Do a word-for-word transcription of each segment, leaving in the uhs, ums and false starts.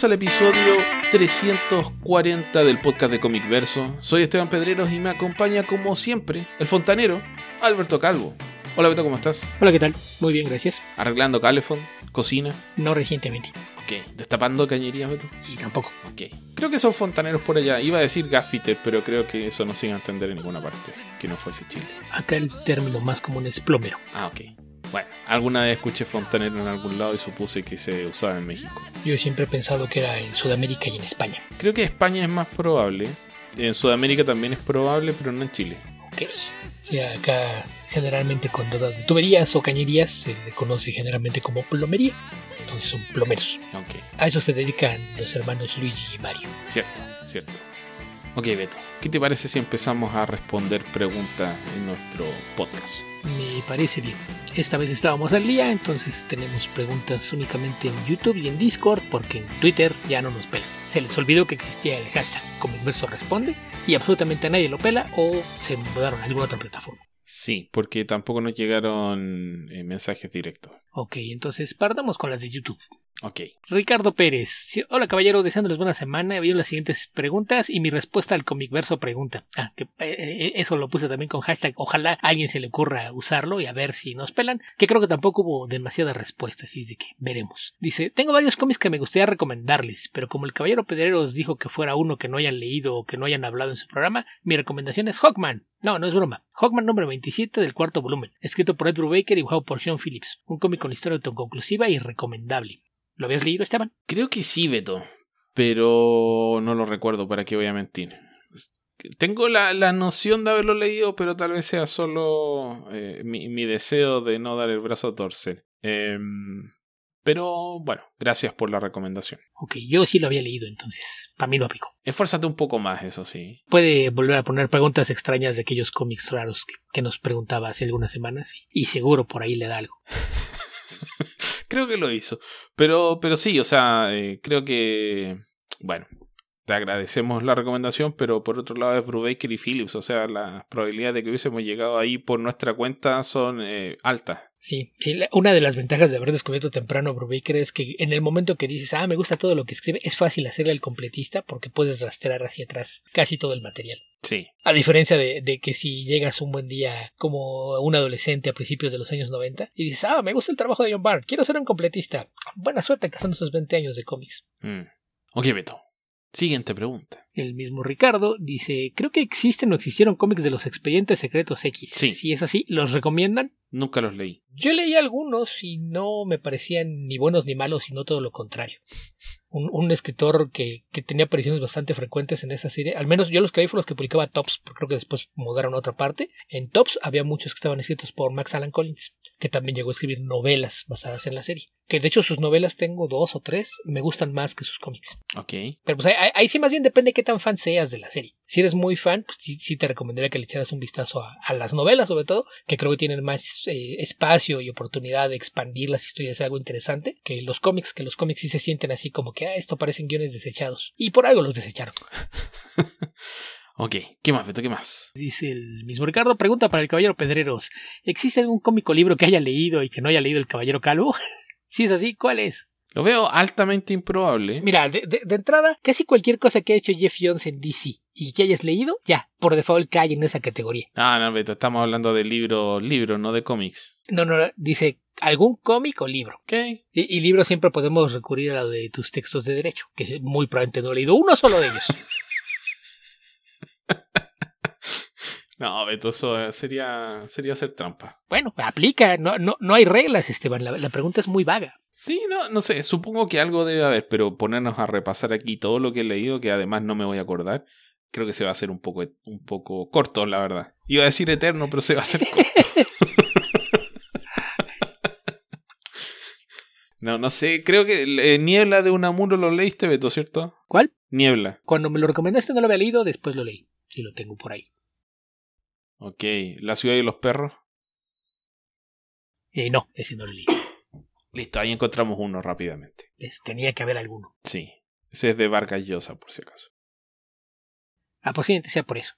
Bienvenidos al episodio trescientos cuarenta del podcast de Comicverso. Soy Esteban Pedreros y me acompaña, como siempre, el fontanero Alberto Calvo. Hola, Beto, ¿cómo estás? Hola, ¿qué tal? Muy bien, gracias. ¿Arreglando calefón? ¿Cocina? No recientemente. Ok, ¿destapando cañerías, Beto? Y tampoco. Ok, creo que son fontaneros por allá. Iba a decir gafites, pero creo que eso no se iba a entender en ninguna parte, que no fuese Chile. Acá el término más común es plomero. Ah, ok. Bueno, alguna vez escuché fontanero en algún lado y supuse que se usaba en México. Yo siempre he pensado que era en Sudamérica y en España. Creo que España es más probable. En Sudamérica también es probable, pero no en Chile. Ok. O sea, acá generalmente con todas las tuberías o cañerías se le conoce generalmente como plomería. Entonces son plomeros. Ok. A eso se dedican los hermanos Luigi y Mario. Cierto, cierto. Ok, Beto, ¿qué te parece si empezamos a responder preguntas en nuestro podcast? Me parece bien. Esta vez estábamos al día, entonces tenemos preguntas únicamente en YouTube y en Discord, porque en Twitter ya no nos pelan. Se les olvidó que existía el hashtag Comicverso Responde y absolutamente a nadie lo pela, o se mudaron a alguna otra plataforma. Sí, porque tampoco nos llegaron eh, mensajes directos. Ok, entonces partamos con las de YouTube. Ok. Ricardo Pérez. Hola, caballeros, deseándoles buena semana. Vieron las siguientes preguntas y mi respuesta al Comicverso pregunta. Ah, que eh, eso lo puse también con hashtag. Ojalá a alguien se le ocurra usarlo y a ver si nos pelan. Que creo que tampoco hubo demasiadas respuestas, así es de que veremos. Dice, tengo varios cómics que me gustaría recomendarles, pero como el caballero Pedreros dijo que fuera uno que no hayan leído o que no hayan hablado en su programa, mi recomendación es Hawkman. No, no es broma. Hawkman número veintisiete del cuarto volumen, escrito por Ed Brubaker y dibujado por John Phillips. Un cómic con historia autoconclusiva y recomendable. ¿Lo habías leído, Esteban? Creo que sí, Beto, pero no lo recuerdo, ¿para qué voy a mentir? Tengo la, la noción de haberlo leído, pero tal vez sea solo eh, mi, mi deseo de no dar el brazo a torcer. Eh, pero bueno, gracias por la recomendación. Ok, yo sí lo había leído, entonces para mí lo aplicó. Esfuérzate un poco más, eso sí. Puede volver a poner preguntas extrañas de aquellos cómics raros que, que nos preguntaba hace algunas semanas y, y seguro por ahí le da algo. Creo que lo hizo, pero, pero sí, o sea, eh, creo que, bueno, te agradecemos la recomendación, pero por otro lado es Brubaker y Phillips, o sea, las probabilidades de que hubiésemos llegado ahí por nuestra cuenta son eh, altas. Sí, sí, una de las ventajas de haber descubierto temprano Brubaker es que en el momento que dices, ah, me gusta todo lo que escribe, es fácil hacerle al completista porque puedes rastrear hacia atrás casi todo el material. Sí. A diferencia de, de que si llegas un buen día como un adolescente a principios de los años noventa y dices, ah, me gusta el trabajo de John Byrne, quiero ser un completista. Buena suerte cazando esos veinte años de cómics. Mm. Ok, Beto. Siguiente pregunta. El mismo Ricardo dice, creo que existen o existieron cómics de los Expedientes Secretos X. Sí. Si es así, ¿los recomiendan? Nunca los leí. Yo leí algunos y no me parecían ni buenos ni malos, sino todo lo contrario. Un, un escritor que, que tenía apariciones bastante frecuentes en esa serie, al menos yo los que vi fueron los que publicaba Tops, porque creo que después mudaron a otra parte. En Tops había muchos que estaban escritos por Max Alan Collins, que también llegó a escribir novelas basadas en la serie. Que de hecho sus novelas tengo dos o tres, me gustan más que sus cómics. Ok. Pero pues ahí, ahí sí más bien depende de qué tan fan seas de la serie. Si eres muy fan, pues sí, sí te recomendaría que le echaras un vistazo a, a las novelas sobre todo, que creo que tienen más eh, espacio y oportunidad de expandir las historias de algo interesante que los cómics, que los cómics sí se sienten así como que, ah, esto parecen guiones desechados. Y por algo los desecharon. Ok, ¿qué más, Beto? ¿Qué más? Dice el mismo Ricardo, pregunta para el caballero Pedreros. ¿Existe algún cómico libro que haya leído y que no haya leído el caballero Calvo? Si es así, ¿cuál es? Lo veo altamente improbable. Mira, de, de, de entrada, casi cualquier cosa que ha hecho Jeff Jones en D C y que hayas leído, ya, por default cae en esa categoría. Ah, no, Beto, estamos hablando de libro, libro, no de cómics. No, no, dice algún cómic o libro. Ok. Y, y libro siempre podemos recurrir a lo de tus textos de derecho, que muy probablemente no he leído uno solo de ellos. No, Beto, eso sería, sería hacer trampa. Bueno, aplica, no, no, no hay reglas, Esteban, la, la pregunta es muy vaga. Sí, no, no sé, supongo que algo debe haber, pero ponernos a repasar aquí todo lo que he leído, que además no me voy a acordar, creo que se va a hacer un poco, un poco corto, la verdad. Iba a decir eterno, pero se va a hacer corto. No, no sé, creo que eh, Niebla de Unamuno lo leíste, Beto, ¿cierto? ¿Cuál? Niebla. Cuando me lo recomendaste no lo había leído, después lo leí y lo tengo por ahí. Ok, ¿La ciudad y los perros? Eh, no, ese no lo leí. Listo, ahí encontramos uno rápidamente. Les tenía que haber alguno. Sí, ese es de Vargas Llosa, por si acaso. Ah, posiblemente sea por eso.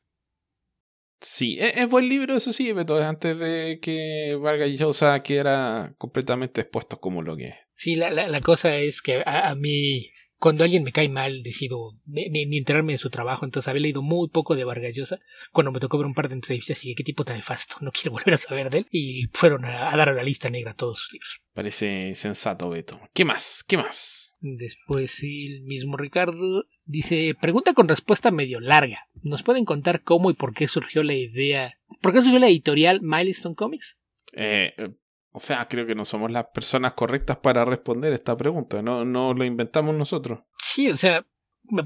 Sí, es, es buen libro, eso sí, Beto, es antes de que Vargas Llosa quedara completamente expuesto como lo que es. Sí, la, la, la cosa es que a, a mí... cuando alguien me cae mal, decido ni, ni enterarme de su trabajo. Entonces había leído muy poco de Vargas Llosa cuando me tocó ver un par de entrevistas y de qué tipo tan nefasto, no quiero volver a saber de él. Y fueron a, a dar a la lista negra todos sus libros. Parece sensato, Beto. ¿Qué más? ¿Qué más? Después el mismo Ricardo dice, pregunta con respuesta medio larga. ¿Nos pueden contar cómo y por qué surgió la idea? ¿Por qué surgió la editorial Milestone Comics? Eh, eh, o sea, creo que no somos las personas correctas para responder esta pregunta. No, no lo inventamos nosotros. Sí, o sea,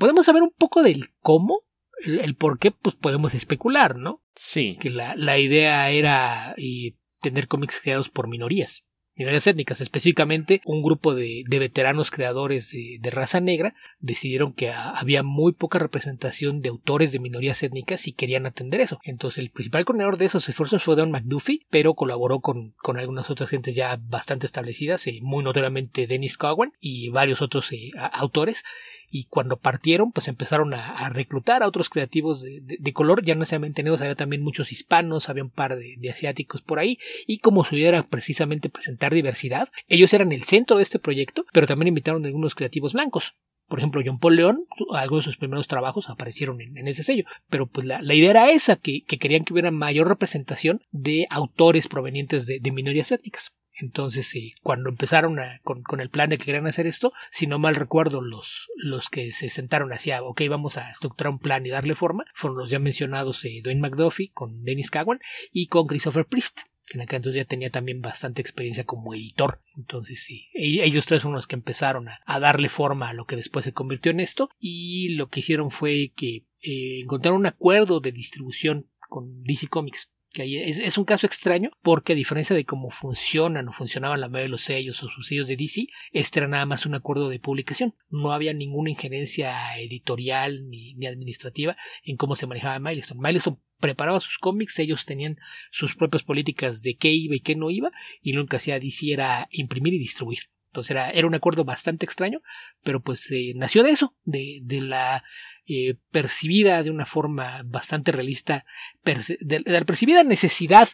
¿podemos saber un poco del cómo? El, el por qué, pues podemos especular, ¿no? Sí. Que la, la idea era y, tener cómics creados por minorías. Minorías étnicas, específicamente un grupo de, de veteranos creadores de, de raza negra decidieron que a, había muy poca representación de autores de minorías étnicas y querían atender eso. Entonces el principal coordinador de esos esfuerzos fue Don McDuffie, pero colaboró con, con algunas otras gentes ya bastante establecidas, eh, muy notoriamente Dennis Cowan y varios otros eh, a, autores. Y cuando partieron, pues empezaron a, a reclutar a otros creativos de, de, de color, ya no solamente negros, había también muchos hispanos, había un par de, de asiáticos por ahí, y como su idea era precisamente presentar diversidad, ellos eran el centro de este proyecto, pero también invitaron a algunos creativos blancos. Por ejemplo, John Paul León, algunos de sus primeros trabajos aparecieron en, en ese sello. Pero pues la, la idea era esa, que, que querían que hubiera mayor representación de autores provenientes de, de minorías étnicas. Entonces, eh, cuando empezaron a, con, con el plan de que querían hacer esto, si no mal recuerdo, los, los que se sentaron hacia, ok, vamos a estructurar un plan y darle forma, fueron los ya mencionados eh, Dwayne McDuffie, con Dennis Cowan y con Christopher Priest, que en aquel entonces ya tenía también bastante experiencia como editor. Entonces sí, ellos tres son los que empezaron a, a darle forma a lo que después se convirtió en esto, y lo que hicieron fue que eh, encontraron un acuerdo de distribución con D C Comics, que ahí es, es un caso extraño porque a diferencia de cómo funcionan o funcionaban la mayoría de los sellos o sus sellos de D C, este era nada más un acuerdo de publicación, no había ninguna injerencia editorial ni, ni administrativa en cómo se manejaba Milestone. Milestone preparaba sus cómics, ellos tenían sus propias políticas de qué iba y qué no iba, y lo que hacía D C era imprimir y distribuir. Entonces era, era un acuerdo bastante extraño, pero pues eh, nació de eso, de, de la eh, percibida de una forma bastante realista, perci- de, de la percibida necesidad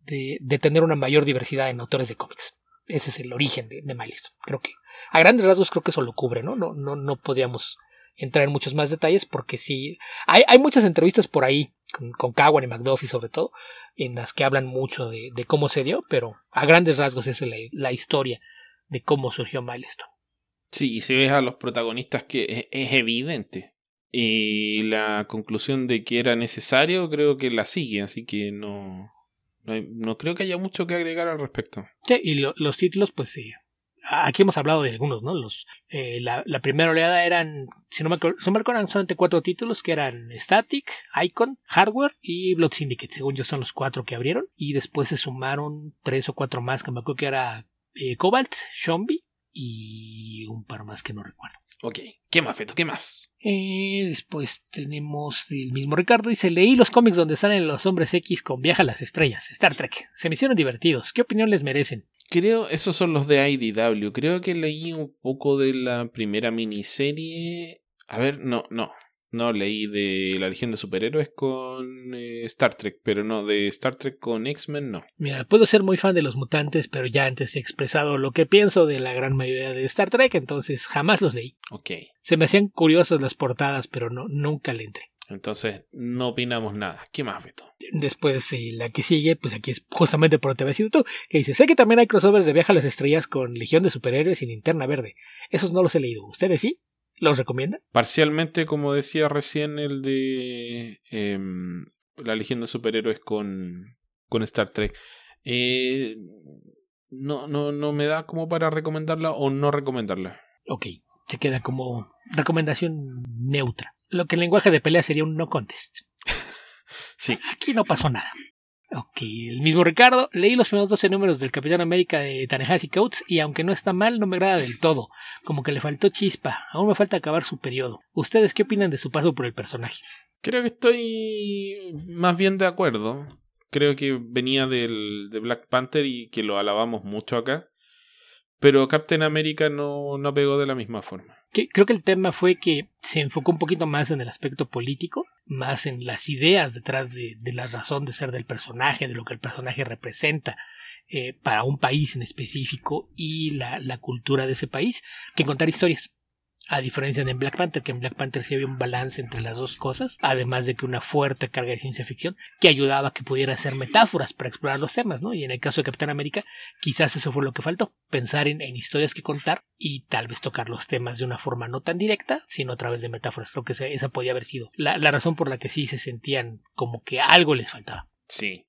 de, de tener una mayor diversidad en autores de cómics. Ese es el origen de, de Milestone. Creo que a grandes rasgos creo que eso lo cubre, ¿no? No, no, no podíamos entrar en muchos más detalles porque sí, hay, hay muchas entrevistas por ahí con, con Cowan y McDuffie sobre todo, en las que hablan mucho de, de cómo se dio, pero a grandes rasgos esa es la, la historia de cómo surgió Milestone. Sí, y si ves a los protagonistas que es, es evidente. Y la conclusión de que era necesario creo que la sigue, así que no, no, hay, no creo que haya mucho que agregar al respecto. Sí, y lo, los títulos pues sí. Aquí hemos hablado de algunos, ¿no? Los, eh, la, la primera oleada eran, si no me acuerdo, si no me acuerdo, eran solamente cuatro títulos que eran Static, Icon, Hardware y Blood Syndicate. Según yo son los cuatro que abrieron. Y después se sumaron tres o cuatro más, que me acuerdo que era eh, Cobalt, Zombie y un par más que no recuerdo. Ok, ¿qué más, Feto? ¿Qué más? Eh, después tenemos el mismo Ricardo. Dice, leí los cómics donde salen los hombres X con Viaja a las Estrellas, Star Trek. Se me hicieron divertidos. ¿Qué opinión les merecen? Creo, esos son los de I D W. Creo que leí un poco de la primera miniserie. A ver, no, no. No, leí de la Legión de Superhéroes con eh, Star Trek, pero no, de Star Trek con X-Men, no. Mira, puedo ser muy fan de los mutantes, pero ya antes he expresado lo que pienso de la gran mayoría de Star Trek, entonces jamás los leí. Ok. Se me hacían curiosas las portadas, pero no, nunca le entré. Entonces, no opinamos nada. ¿Qué más, Beto? Después, eh, la que sigue, pues aquí es justamente por lo que te habías dicho tú, que dice, sé que también hay crossovers de Viaja a las Estrellas con Legión de Superhéroes y Linterna Verde. Esos no los he leído. ¿Ustedes sí? ¿Los recomiendan? Parcialmente, como decía recién, el de eh, la Legión de Superhéroes con, con Star Trek. Eh, no, no, no me da como para recomendarla o no recomendarla. Ok, se queda como recomendación neutra. Lo que en lenguaje de pelea sería un no contest. Sí. Aquí no pasó nada. Ok, el mismo Ricardo, leí los primeros doce números del Capitán América de Ta-Nehisi Coates y aunque no está mal, no me agrada del todo. Como que le faltó chispa, aún me falta acabar su periodo. ¿Ustedes qué opinan de su paso por el personaje? Creo que estoy más bien de acuerdo. Creo que venía del, de Black Panther y que lo alabamos mucho acá. Pero Capitán América no, no pegó de la misma forma. Creo que el tema fue que se enfocó un poquito más en el aspecto político, más en las ideas detrás de, de la razón de ser del personaje, de lo que el personaje representa eh, para un país en específico y la, la cultura de ese país, que contar historias. A diferencia de en Black Panther, que en Black Panther sí había un balance entre las dos cosas, además de que una fuerte carga de ciencia ficción que ayudaba a que pudiera hacer metáforas para explorar los temas, ¿no? Y en el caso de Capitán América, quizás eso fue lo que faltó, pensar en, en historias que contar y tal vez tocar los temas de una forma no tan directa, sino a través de metáforas. Creo que esa podía haber sido la, la razón por la que sí se sentían como que algo les faltaba. Sí.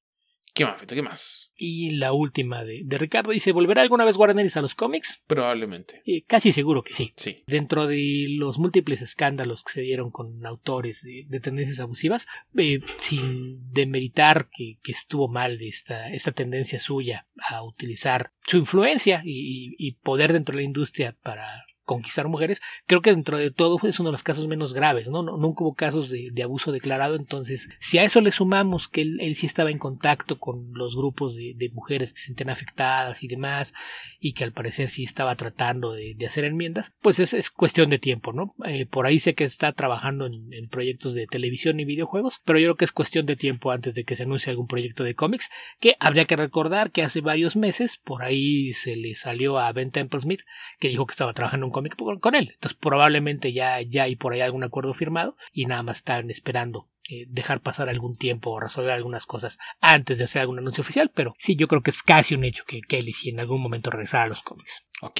¿Qué más, Fito? ¿Qué más? Y la última de, de Ricardo dice, ¿volverá alguna vez Warren Ellis a los cómics? Probablemente. Eh, casi seguro que sí. sí. Dentro de los múltiples escándalos que se dieron con autores de, de tendencias abusivas, eh, sin demeritar que, que estuvo mal esta, esta tendencia suya a utilizar su influencia y, y poder dentro de la industria para conquistar mujeres, creo que dentro de todo es uno de los casos menos graves, ¿no? No, nunca hubo casos de, de abuso declarado, entonces si a eso le sumamos que él, él sí estaba en contacto con los grupos de, de mujeres que se sienten afectadas y demás, y que al parecer sí estaba tratando de, de hacer enmiendas, pues es, es cuestión de tiempo, ¿no? Eh, por ahí sé que está trabajando en, en proyectos de televisión y videojuegos, pero yo creo que es cuestión de tiempo antes de que se anuncie algún proyecto de cómics, que habría que recordar que hace varios meses por ahí se le salió a Ben Temple Smith, que dijo que estaba trabajando en cómic con él, entonces probablemente ya, ya hay por ahí algún acuerdo firmado y nada más están esperando eh, dejar pasar algún tiempo o resolver algunas cosas antes de hacer algún anuncio oficial, pero sí, yo creo que es casi un hecho que Kelly sí en algún momento regresará a los cómics. Ok,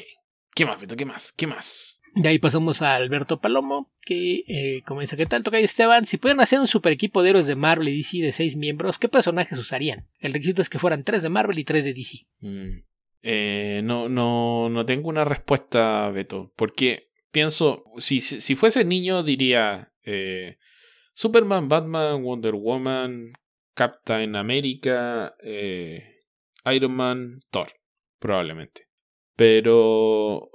¿qué más, Beto? ¿Qué más? ¿Qué más? De ahí pasamos a Alberto Palomo, que eh, comienza, ¿qué tal, tocayo Esteban? Si pudieran hacer un super equipo de héroes de Marvel y D C de seis miembros, ¿qué personajes usarían? El requisito es que fueran tres de Marvel y tres de D C. Mm. Eh, no, no, no tengo una respuesta, Beto, porque pienso, si, si, si fuese niño diría eh, Superman, Batman, Wonder Woman, Captain America, eh, Iron Man, Thor, probablemente. Pero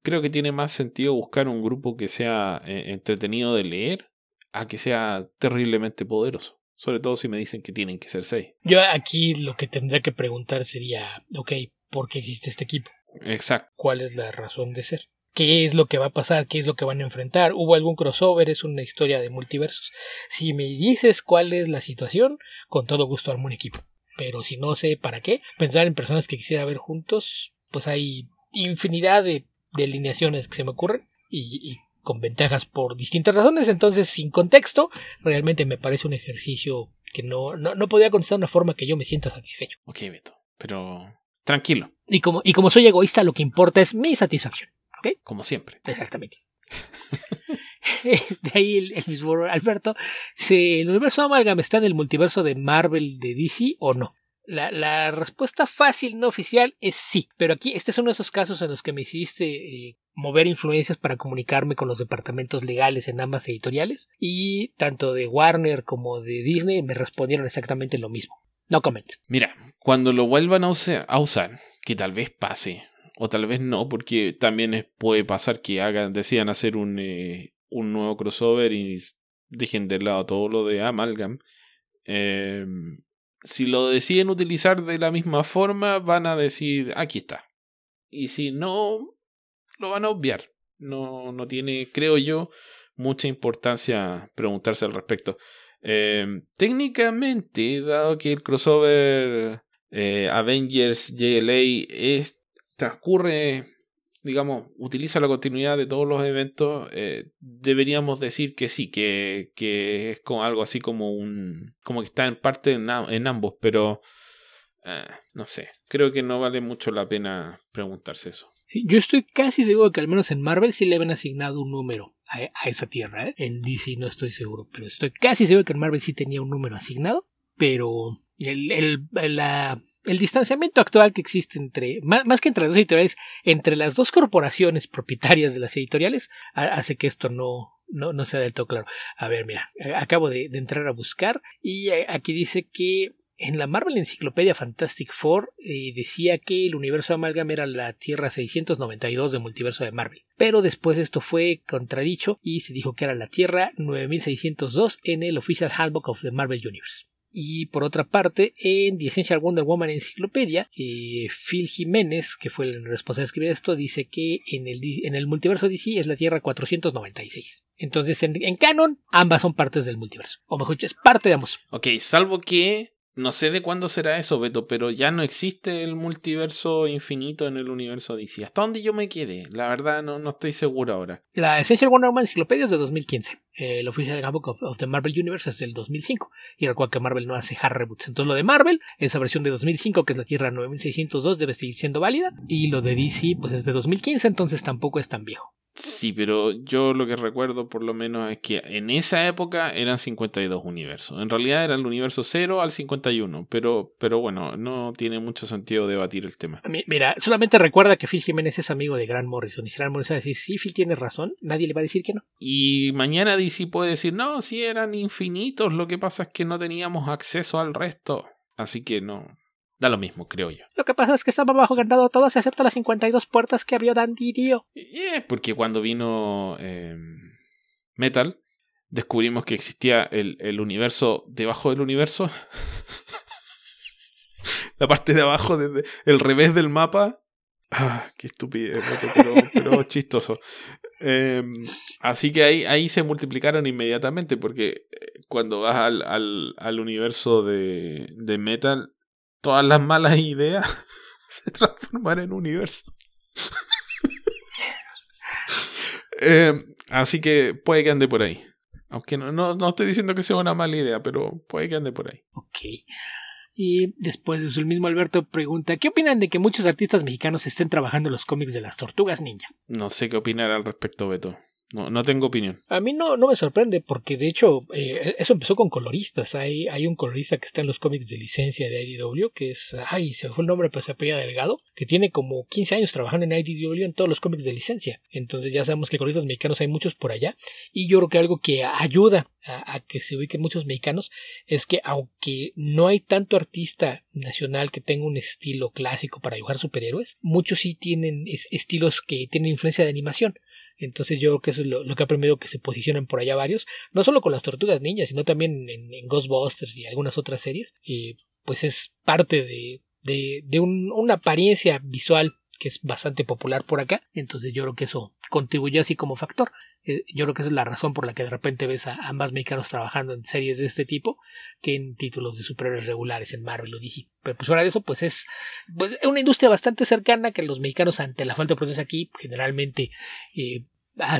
creo que tiene más sentido buscar un grupo que sea eh, entretenido de leer a que sea terriblemente poderoso. Sobre todo si me dicen que tienen que ser seis. Yo aquí lo que tendría que preguntar sería, ok, ¿por qué existe este equipo? Exacto. ¿Cuál es la razón de ser? ¿Qué es lo que va a pasar? ¿Qué es lo que van a enfrentar? ¿Hubo algún crossover? ¿Es una historia de multiversos? Si me dices cuál es la situación, con todo gusto armo un equipo. Pero si no sé para qué, pensar en personas que quisiera ver juntos, pues hay infinidad de alineaciones que se me ocurren y... y con ventajas por distintas razones, entonces sin contexto, realmente me parece un ejercicio que no, no, no podía contestar de una forma que yo me sienta satisfecho. Ok, Beto, pero tranquilo. Y como, y como soy egoísta, lo que importa es mi satisfacción, ¿ok? Como siempre. Exactamente. De ahí el, el mismo Alberto, ¿el universo Amalgam está en el multiverso de Marvel de D C o no? La, la respuesta fácil no oficial es sí, pero aquí este es uno de esos casos en los que me hiciste eh, mover influencias para comunicarme con los departamentos legales en ambas editoriales y tanto de Warner como de Disney me respondieron exactamente lo mismo. No comment. Mira, cuando lo vuelvan a usar, a usar que tal vez pase o tal vez no, porque también puede pasar que hagan, decidan hacer un, eh, un nuevo crossover y dejen de lado todo lo de Amalgam. Eh... Si lo deciden utilizar de la misma forma, van a decir, aquí está. Y si no, lo van a obviar. No, no tiene, creo yo, mucha importancia preguntarse al respecto. Eh, técnicamente, dado que el crossover eh, Avengers J L A es, transcurre, digamos, utiliza la continuidad de todos los eventos, eh, deberíamos decir que sí, que, que es con algo así como un, como que está en parte en, en ambos, pero eh, no sé, creo que no vale mucho la pena preguntarse eso. Sí, yo estoy casi seguro que al menos en Marvel sí le habían asignado un número a, a esa tierra, ¿eh? En D C no estoy seguro, pero estoy casi seguro que en Marvel sí tenía un número asignado, pero el, el, la... el distanciamiento actual que existe entre, más que entre las dos editoriales, entre las dos corporaciones propietarias de las editoriales, hace que esto no, no, no sea del todo claro. A ver, mira, acabo de, de entrar a buscar y aquí dice que en la Marvel Encyclopedia Fantastic Four eh, decía que el universo de Amalgam era la Tierra seiscientos noventa y dos del multiverso de Marvel. Pero después esto fue contradicho y se dijo que era la Tierra nueve mil seiscientos dos en el Official Handbook of the Marvel Universe. Y por otra parte, en The Essential Wonder Woman Encyclopedia, eh, Phil Jiménez, que fue el responsable de escribir esto, dice que en el, en el multiverso D C es la Tierra cuatrocientos noventa y seis. Entonces, en, en canon, ambas son partes del multiverso. O mejor dicho, es parte de ambos. Ok, salvo que No sé de cuándo será eso, Beto, pero ya no existe el multiverso infinito en el universo D C. ¿Hasta dónde yo me quedé? La verdad no, no estoy seguro ahora. La Essential Wonder Woman Encyclopedia es de dos mil quince. El Official Handbook of, of the Marvel Universe es del dos mil cinco. Y recuerda que Marvel no hace hard reboots. Entonces lo de Marvel, esa versión de dos mil cinco, que es la Tierra nueve mil seiscientos dos, debe seguir siendo válida. Y lo de D C, pues es de dos mil quince, entonces tampoco es tan viejo. Sí, pero yo lo que recuerdo por lo menos es que en esa época eran cincuenta y dos universos. En realidad era el universo cero al cincuenta y uno, pero, pero bueno, no tiene mucho sentido debatir el tema. Mira, solamente recuerda que Phil Jiménez es amigo de Grant Morrison, y si Grant Morrison va a decir, sí, Phil tiene razón, nadie le va a decir que no. Y mañana D C puede decir, no, sí eran infinitos, lo que pasa es que no teníamos acceso al resto, así que no... Da lo mismo, creo yo. Lo que pasa es que estaba bajo ganado todo, se acepta las cincuenta y dos puertas que abrió Dan Didio. Yeah, porque cuando vino eh, Metal, descubrimos que existía el, el universo debajo del universo. La parte de abajo, desde el revés del mapa. Ah, qué estupidez, pero, pero chistoso. Eh, así que ahí, ahí se multiplicaron inmediatamente, porque cuando vas al, al, al universo de, de Metal... Todas las malas ideas se transforman en universo. eh, así que puede que ande por ahí. Aunque no, no, no estoy diciendo que sea una mala idea, pero puede que ande por ahí. Ok. Y después de eso, el mismo Alberto pregunta, ¿qué opinan de que muchos artistas mexicanos estén trabajando en los cómics de las Tortugas Ninja? No sé qué opinar al respecto, Beto. No, no tengo opinión. A mí no, no me sorprende porque, de hecho, eh, eso empezó con coloristas. Hay, hay un colorista que está en los cómics de licencia de I D W, que es... Ay, se me fue el nombre, pero se apellida Delgado, que tiene como quince años trabajando en I D W en todos los cómics de licencia. Entonces ya sabemos que coloristas mexicanos hay muchos por allá. Y yo creo que algo que ayuda a, a que se ubiquen muchos mexicanos es que, aunque no hay tanto artista nacional que tenga un estilo clásico para dibujar superhéroes, muchos sí tienen es, estilos que tienen influencia de animación. Entonces yo creo que eso es lo, lo que ha permitido que se posicionen por allá varios, no solo con las Tortugas Ninjas, sino también en, en Ghostbusters y algunas otras series. Y pues es parte de, de, de un, una apariencia visual que es bastante popular por acá. Entonces yo creo que eso contribuyó así como factor. Yo creo que esa es la razón por la que de repente ves a, a más mexicanos trabajando en series de este tipo que en títulos de superhéroes regulares en Marvel o D C. Pero pues fuera de eso, pues es pues una industria bastante cercana que los mexicanos, ante la falta de proceso aquí, generalmente eh,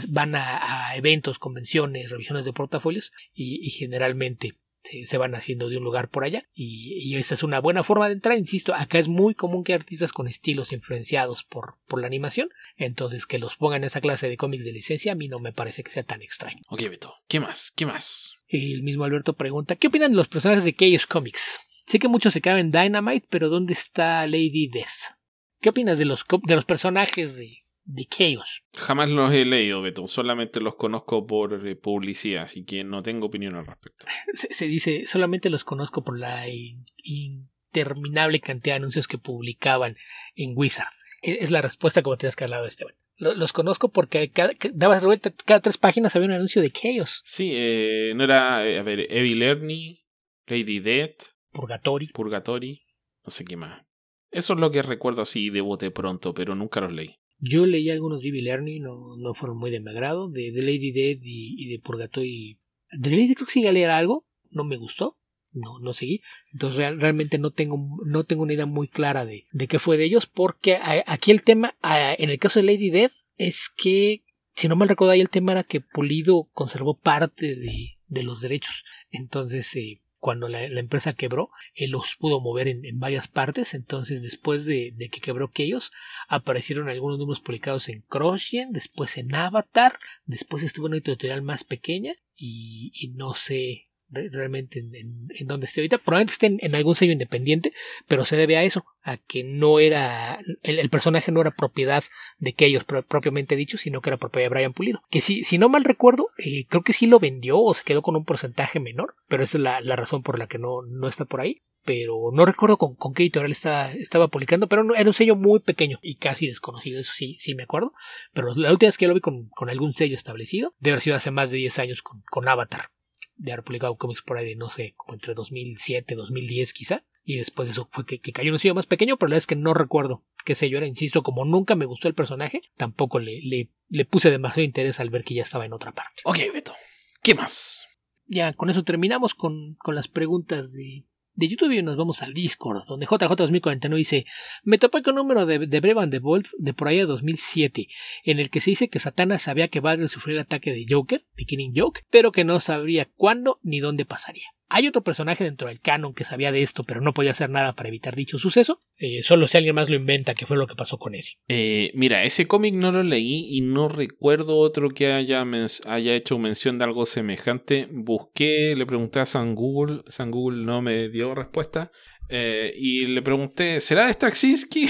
van a, a eventos, convenciones, revisiones de portafolios y, y generalmente se, se van haciendo de un lugar por allá. Y, y esa es una buena forma de entrar. Insisto, acá es muy común que artistas con estilos influenciados por, por la animación, entonces que los pongan en esa clase de cómics de licencia a mí no me parece que sea tan extraño. Ok, Beto, ¿qué más? ¿Qué más? Y el mismo Alberto pregunta, ¿qué opinan de los personajes de Chaos Comics? Sé que muchos se caen en Dynamite, pero ¿dónde está Lady Death? ¿Qué opinas de los, de los personajes de... de Chaos? Jamás los he leído, Beto. Solamente los conozco por eh, publicidad, así que no tengo opinión al respecto. Se, se dice, solamente los conozco por la in, interminable cantidad de anuncios que publicaban en Wizard. Es, es la respuesta como tenías que hablado, Esteban. Los, los conozco porque cada, dabas vuelta, cada tres páginas había un anuncio de Chaos. Sí, eh, no era, eh, a ver, Evil Ernie, Lady Death, Purgatory. Purgatory, no sé qué más. Eso es lo que recuerdo así de bote pronto, pero nunca los leí. Yo leí algunos de Evil Ernie, no, no fueron muy de mi agrado, de, de Lady Death y, y de Purgatory. De Lady Death creo que sí iba a leer algo, no me gustó, no, no seguí. Entonces real, realmente no tengo, no tengo una idea muy clara de, de qué fue de ellos, porque a, aquí el tema, a, en el caso de Lady Death, es que, si no mal recuerdo, ahí el tema era que Pulido conservó parte de, de los derechos. Entonces, eh, cuando la, la empresa quebró, él los pudo mover en, en varias partes. Entonces, después de, de que quebró Chaos, aparecieron algunos números publicados en CrossGen, después en Avatar, después estuvo en una editorial más pequeña, y, y no sé realmente en, en, en dónde esté ahorita. Probablemente esté en, en algún sello independiente, pero se debe a eso, a que no era el, el personaje no era propiedad de Chaos pro, propiamente dicho, sino que era propiedad de Brian Pulido, que si, si no mal recuerdo, eh, creo que sí lo vendió o se quedó con un porcentaje menor, pero esa es la, la razón por la que no, no está por ahí. Pero no recuerdo con, con qué editorial estaba, estaba publicando, pero no, era un sello muy pequeño y casi desconocido, eso sí, sí me acuerdo. Pero la última vez que lo vi con, con algún sello establecido, debe haber sido hace más de diez años con, con Avatar, de haber publicado cómics por ahí de, no sé, como entre dos mil siete, dos mil diez quizá, y después de eso fue que, que cayó en un sello más pequeño, pero la verdad es que no recuerdo qué sello era. Insisto, como nunca me gustó el personaje, tampoco le, le, le puse demasiado interés al ver que ya estaba en otra parte. Ok, Beto, ¿qué más? Ya, con eso terminamos con, con las preguntas de... de YouTube nos vamos al Discord, donde J J dos mil cuarenta y nueve dice: me topé con un número de, de Brave and the Bold de por allá de dos mil siete, en el que se dice que Satana sabía que Batman sufrió el ataque de Joker, de Killing Joke, pero que no sabría cuándo ni dónde pasaría. Hay otro personaje dentro del canon que sabía de esto, pero no podía hacer nada para evitar dicho suceso. Eh, solo si alguien más lo inventa, que fue lo que pasó con ese. Eh, mira, ese cómic no lo leí y no recuerdo otro que haya, men- haya hecho mención de algo semejante. Busqué, le pregunté a San Google, San Google no me dio respuesta. Eh, y le pregunté, ¿será de Straczynski?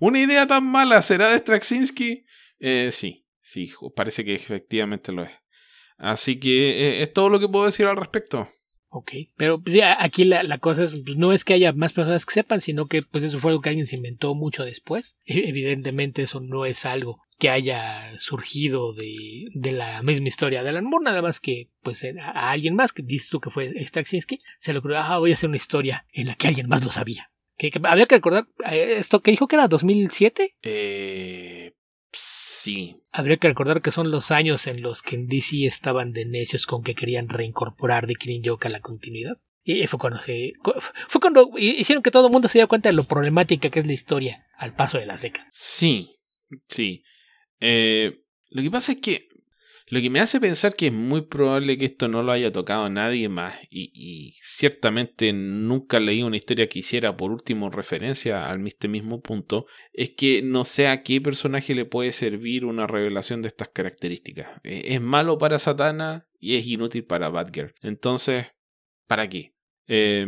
¿Una idea tan mala será de Straczynski? Eh, sí, sí, parece que efectivamente lo es. Así que eh, es todo lo que puedo decir al respecto. Ok, pero pues, ya, aquí la, la cosa es, pues, no es que haya más personas que sepan, sino que pues eso fue algo que alguien se inventó mucho después. Evidentemente eso no es algo que haya surgido de, de la misma historia de Alan Moore, nada más que pues a alguien más, que dices tú que fue Straczynski, se le ocurrió, ah, voy a hacer una historia en la que alguien más lo sabía. Que, que había que recordar, ¿esto que dijo que era dos mil siete? Eh... Sí. Habría que recordar que son los años en los que en D C estaban de necios con que querían reincorporar de Killing Joke a la continuidad. Y fue cuando, se, fue cuando hicieron que todo el mundo se diera cuenta de lo problemática que es la historia al paso de la seca. Sí, sí. Eh, lo que pasa es que lo que me hace pensar que es muy probable que esto no lo haya tocado nadie más. Y, y ciertamente nunca leí una historia que hiciera por último referencia al este mismo punto. Es que no sé a qué personaje le puede servir una revelación de estas características. Es, es malo para Satana y es inútil para Batgirl. Entonces, ¿para qué? Eh,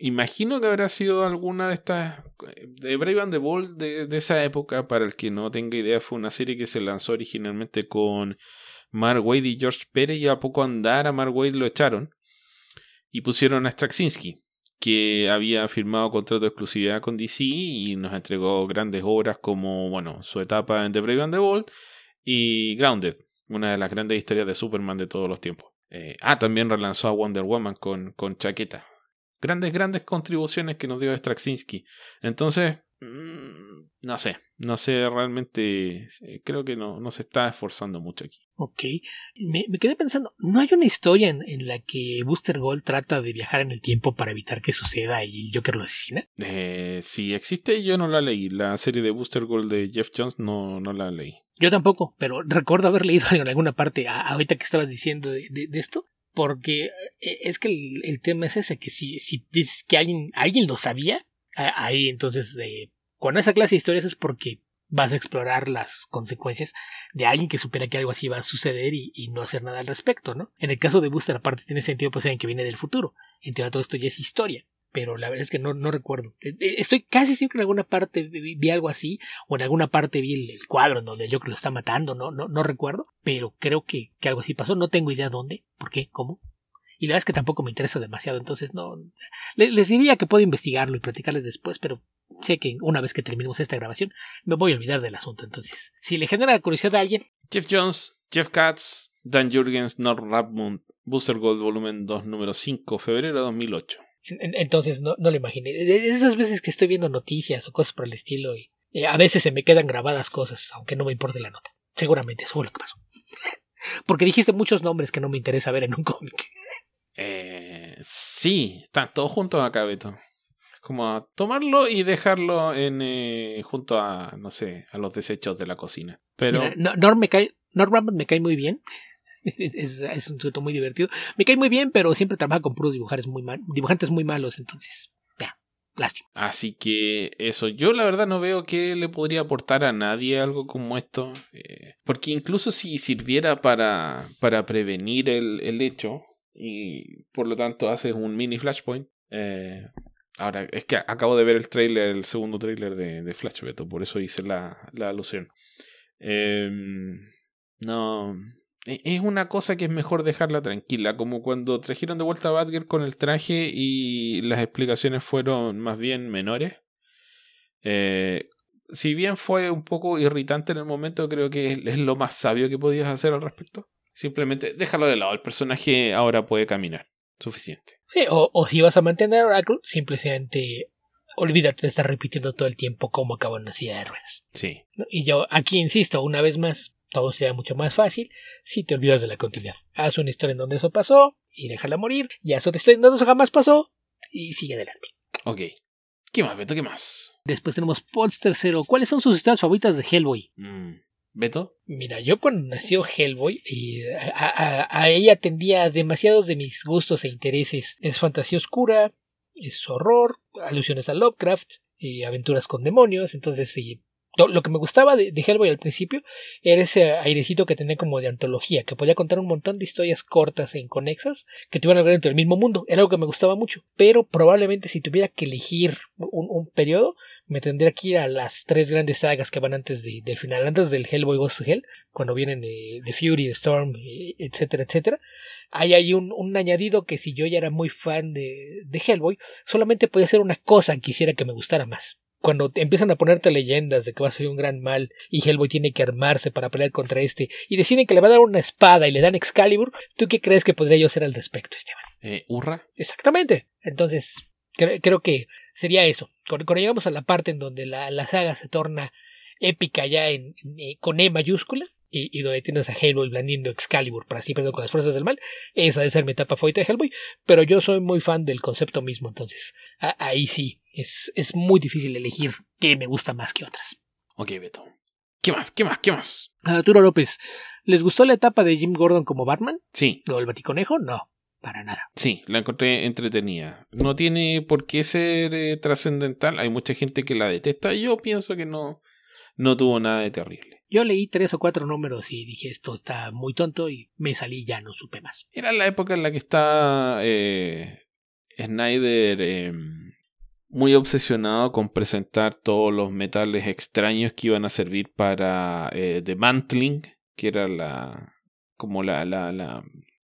imagino que habrá sido alguna de estas... de Brave and the Bold de, de esa época. Para el que no tenga idea, fue una serie que se lanzó originalmente con Mark Waid y George Pérez, y a poco andar a Mark Waid lo echaron y pusieron a Straczynski, que había firmado contrato de exclusividad con D C y nos entregó grandes obras como, bueno, su etapa en The Brave and the Bold y Grounded, una de las grandes historias de Superman de todos los tiempos. Eh, ah, también relanzó a Wonder Woman con, con chaqueta. Grandes, grandes contribuciones que nos dio Straczynski. Entonces, mmm, no sé, no sé realmente, creo que no, no se está esforzando mucho aquí. Ok, me, me quedé pensando, ¿no hay una historia en, en la que Booster Gold trata de viajar en el tiempo para evitar que suceda y el Joker lo asesina? Eh, sí, existe, yo no la leí. La serie de Booster Gold de Jeff Jones no, no la leí. Yo tampoco, pero recuerdo haber leído en alguna parte a, ahorita que estabas diciendo de, de, de esto. Porque es que el, el tema es ese, que si, si dices que alguien, alguien lo sabía, ahí entonces eh, cuando esa clase de historias es porque vas a explorar las consecuencias de alguien que supera que algo así va a suceder y, y no hacer nada al respecto, ¿no? En el caso de Booster, aparte, tiene sentido pues en que viene del futuro. En teoría todo esto ya es historia, pero la verdad es que no, no recuerdo. Estoy casi seguro que en alguna parte vi, vi algo así, o en alguna parte vi el, el cuadro en donde el Joker lo está matando, no, no, no recuerdo, pero creo que, que algo así pasó, no tengo idea dónde. ¿Por qué? ¿Cómo? Y la verdad es que tampoco me interesa demasiado, entonces no... Les, les diría que puedo investigarlo y platicarles después, pero sé que una vez que terminemos esta grabación me voy a olvidar del asunto, entonces... Si le genera curiosidad a alguien... Jeff Jones, Jeff Katz, Dan Jurgens, North Rapmund, Booster Gold Volumen dos, número cinco, febrero de dos mil ocho. En, en, entonces no, no lo imaginé. De esas veces que estoy viendo noticias o cosas por el estilo y, y a veces se me quedan grabadas cosas, aunque no me importe la nota. Seguramente eso fue lo que pasó. Porque dijiste muchos nombres que no me interesa ver en un cómic. Eh, sí, están todos juntos acá, Beto. Como a tomarlo y dejarlo en eh, junto a, no sé, a los desechos de la cocina. Pero no, Norm me cae, Norm Rambert me cae muy bien. Es, es, es un sujeto muy divertido. Me cae muy bien, pero siempre trabaja con puros dibujantes muy, mal, dibujantes muy malos, entonces... Plástico. Así que eso, yo la verdad no veo que le podría aportar a nadie algo como esto, eh, porque incluso si sirviera para, para prevenir el, el hecho y por lo tanto haces un mini Flashpoint, eh, ahora es que acabo de ver el trailer, el segundo trailer de, de Flash, Beto, por eso hice la, la alusión. Eh, no... Es una cosa que es mejor dejarla tranquila, como cuando trajeron de vuelta a Batgirl con el traje y las explicaciones fueron más bien menores. Eh, si bien fue un poco irritante en el momento, creo que es lo más sabio que podías hacer al respecto. Simplemente déjalo de lado, el personaje ahora puede caminar, suficiente. Sí, o, o si vas a mantener a Oracle, simplemente... Olvídate de estar repitiendo todo el tiempo cómo acabó en la silla de ruedas. Sí. Y yo aquí insisto, una vez más, todo será mucho más fácil si te olvidas de la continuidad. Haz una historia en donde eso pasó y déjala morir. Ya eso te estoy dando, eso jamás pasó y sigue adelante. Ok. ¿Qué más, Beto? ¿Qué más? Después tenemos Pods tercero. ¿Cuáles son sus historias favoritas de Hellboy? Mm. ¿Beto? Mira, yo cuando nació Hellboy, y a, a, a ella atendía demasiados de mis gustos e intereses. Es fantasía oscura, es horror, alusiones a Lovecraft, y aventuras con demonios. Entonces, sí, lo que me gustaba de, de Hellboy al principio era ese airecito que tenía como de antología, que podía contar un montón de historias cortas e inconexas que te iban a ver dentro del mismo mundo. Era algo que me gustaba mucho, pero probablemente si tuviera que elegir un, un periodo, me tendría que ir a las tres grandes sagas que van antes de, del final, antes del Hellboy Goes to Hell, cuando vienen eh, The Fury, The Storm, eh, etcétera, etcétera. Ahí hay un, un añadido que si yo ya era muy fan de, de Hellboy, solamente podía ser una cosa que quisiera que me gustara más. Cuando empiezan a ponerte leyendas de que va a ser un gran mal y Hellboy tiene que armarse para pelear contra este y deciden que le van a dar una espada y le dan Excalibur, ¿tú qué crees que podría yo hacer al respecto, Esteban? Eh, ¿Hurra? Exactamente. Entonces, cre- creo que sería eso. Cuando, cuando llegamos a la parte en donde la, la saga se torna épica ya en, en, con E mayúscula y, y donde tienes a Hellboy blandiendo Excalibur para así pelear con las fuerzas del mal, esa debe ser mi etapa favorita de Hellboy, pero yo soy muy fan del concepto mismo, entonces a, ahí sí. Es, es muy difícil elegir qué me gusta más que otras. Ok, Beto. ¿Qué más? ¿Qué más? ¿Qué más? Arturo López. ¿Les gustó la etapa de Jim Gordon como Batman? Sí. ¿Lo del Baticonejo? No, para nada. Sí, la encontré entretenida. No tiene por qué ser eh, trascendental. Hay mucha gente que la detesta. Yo pienso que no, no tuvo nada de terrible. Yo leí tres o cuatro números y dije, esto está muy tonto, y me salí y ya no supe más. Era la época en la que está eh, Snyder... Eh, muy obsesionado con presentar todos los metales extraños que iban a servir para eh, Demantling, que era la como la la, la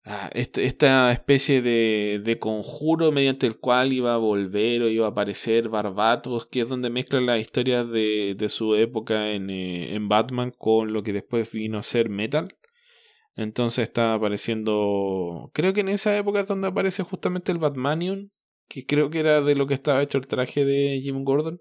ah, este, esta especie de, de conjuro mediante el cual iba a volver o iba a aparecer Barbatos, que es donde mezcla las historias de, de su época en, eh, en Batman con lo que después vino a ser Metal. Entonces está apareciendo, creo que en esa época es donde aparece justamente el Batmanion, que creo que era de lo que estaba hecho el traje de Jim Gordon.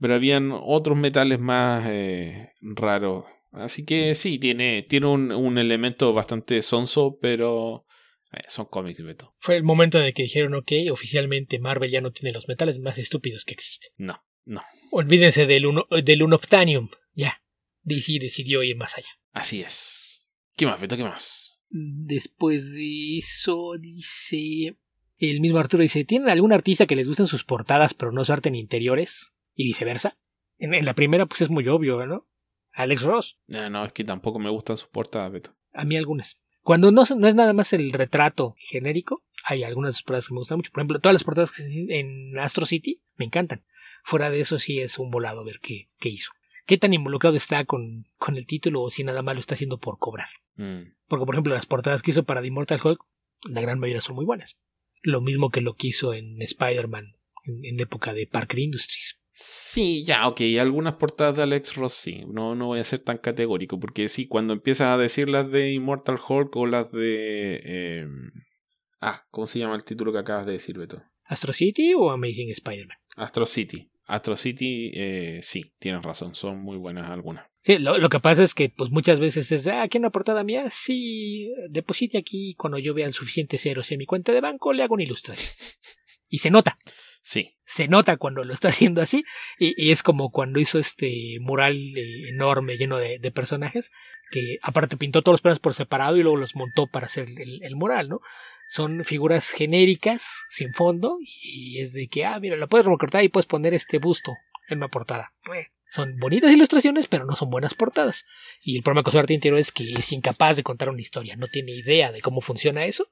Pero habían otros metales más eh, raros. Así que sí, tiene, tiene un, un elemento bastante sonso, pero eh, son cómics, Beto. Fue el momento en el que dijeron, ok, oficialmente Marvel ya no tiene los metales más estúpidos que existen. No, no. Olvídense del, uno, del Unobtanium. Ya, D C decidió ir más allá. Así es. ¿Qué más, Beto? ¿Qué más? Después de eso dice... El mismo Arturo dice, ¿tienen algún artista que les gusten sus portadas pero no su arte en interiores? Y viceversa. En, en la primera pues es muy obvio, ¿no? Alex Ross. No, no, es que tampoco me gustan sus portadas, Beto. A mí algunas. Cuando no, no es nada más el retrato genérico, hay algunas de sus portadas que me gustan mucho. Por ejemplo, todas las portadas que en Astro City me encantan. Fuera de eso sí es un volado ver qué, qué hizo. ¿Qué tan involucrado está con, con el título o si nada más lo está haciendo por cobrar? Mm. Porque, por ejemplo, las portadas que hizo para The Immortal Hulk, la gran mayoría son muy buenas. Lo mismo que lo que hizo en Spider-Man en, en época de Parker Industries. Sí, ya, ok. Algunas portadas de Alex Ross, sí. No, no voy a ser tan categórico, porque sí, cuando empiezas a decir las de Immortal Hulk o las de... Eh, ah, ¿cómo se llama el título que acabas de decir, Beto? ¿Astro City o Amazing Spider-Man? Astro City. Astro City, eh, sí, tienes razón. Son muy buenas algunas. Sí, lo, lo que pasa es que pues muchas veces es, ah, ¿aquí una portada mía? Sí, deposite aquí, cuando yo vea el suficiente ceros en mi cuenta de banco, le hago una ilustración. Y se nota. Sí. Se nota cuando lo está haciendo así. Y, y es como cuando hizo este mural eh, enorme, lleno de, de personajes, que aparte pintó todos los personajes por separado y luego los montó para hacer el, el mural, ¿no? Son figuras genéricas, sin fondo, y es de que, ah, mira, la puedes recortar y puedes poner este busto en una portada. Eh. Son bonitas ilustraciones, pero no son buenas portadas. Y el problema con su arte interior es que es incapaz de contar una historia. No tiene idea de cómo funciona eso.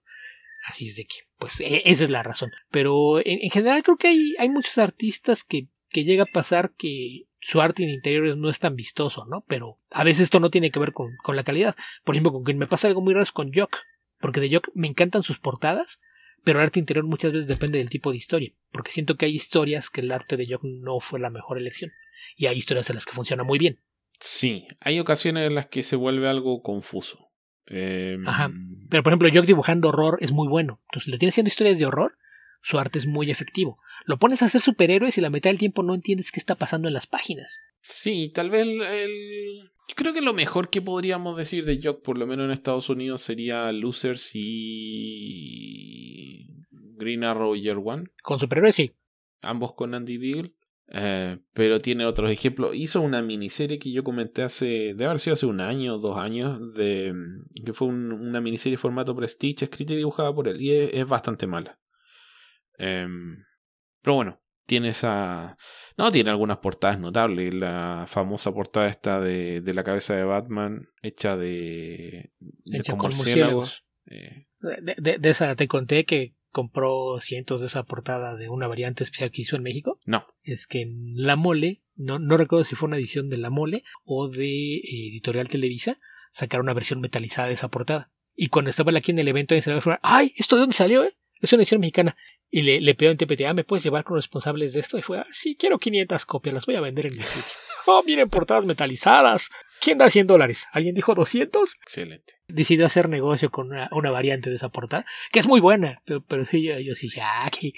Así es de que, pues, esa es la razón. Pero en, en general creo que hay, hay muchos artistas que, que llega a pasar que su arte en interiores no es tan vistoso, ¿no? Pero a veces esto no tiene que ver con, con la calidad. Por ejemplo, con quien me pasa algo muy raro es con Jock. Porque de Jock me encantan sus portadas, pero el arte interior muchas veces depende del tipo de historia. Porque siento que hay historias que el arte de Jock no fue la mejor elección. Y hay historias en las que funciona muy bien. Sí, hay ocasiones en las que se vuelve algo confuso. Eh... Ajá. Pero por ejemplo, Jock dibujando horror es muy bueno. Entonces, le tienes haciendo historias de horror, su arte es muy efectivo. Lo pones a hacer superhéroes y la mitad del tiempo no entiendes qué está pasando en las páginas. Sí, tal vez el, el, Yo creo que lo mejor que podríamos decir de Jock, por lo menos en Estados Unidos, sería Losers y Green Arrow Year One. Con superhéroes, sí. Ambos con Andy Beagle. Eh, pero tiene otros ejemplos. Hizo una miniserie que yo comenté hace, debe haber sido hace un año, dos años, de, que fue un, una miniserie formato Prestige, escrita y dibujada por él, y es, es bastante mala. Eh, pero bueno, tiene esa... No, tiene algunas portadas notables. La famosa portada esta de, de la cabeza de Batman, hecha de... de hecha con murciélagos. Eh. De, de, de esa te conté que compró cientos de esa portada de una variante especial que hizo en México. No. Es que en La Mole, no, no recuerdo si fue una edición de La Mole o de Editorial Televisa, sacaron una versión metalizada de esa portada. Y cuando estaba aquí en el evento, se le dijo, ¡ay! ¿Esto de dónde salió? eh? Es una edición mexicana. Y le, le pidió a T P T, ah, ¿me puedes llevar con responsables de esto? Y fue, ah, sí, quiero quinientas copias, las voy a vender en mi sitio. Oh, miren, portadas metalizadas. ¿Quién da cien dólares? ¿Alguien dijo doscientos? Excelente. Decidió hacer negocio con una, una variante de esa portada, que es muy buena, pero, pero sí, yo, yo sí, ya, que,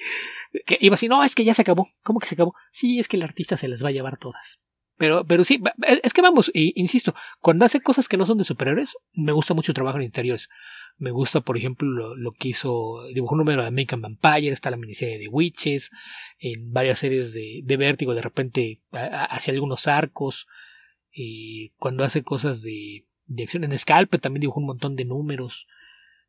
que iba así, no, es que ya se acabó. ¿Cómo que se acabó? Sí, es que el artista se las va a llevar todas. Pero, pero sí, es que vamos, e, insisto, cuando hace cosas que no son de superhéroes, me gusta mucho el trabajo en interiores. Me gusta, por ejemplo, lo, lo que hizo, dibujó un número de American Vampire, está la miniserie de Witches, en varias series de, de Vértigo, de repente hacia algunos arcos, y cuando hace cosas de, de acción en Scalper también dibujó un montón de números.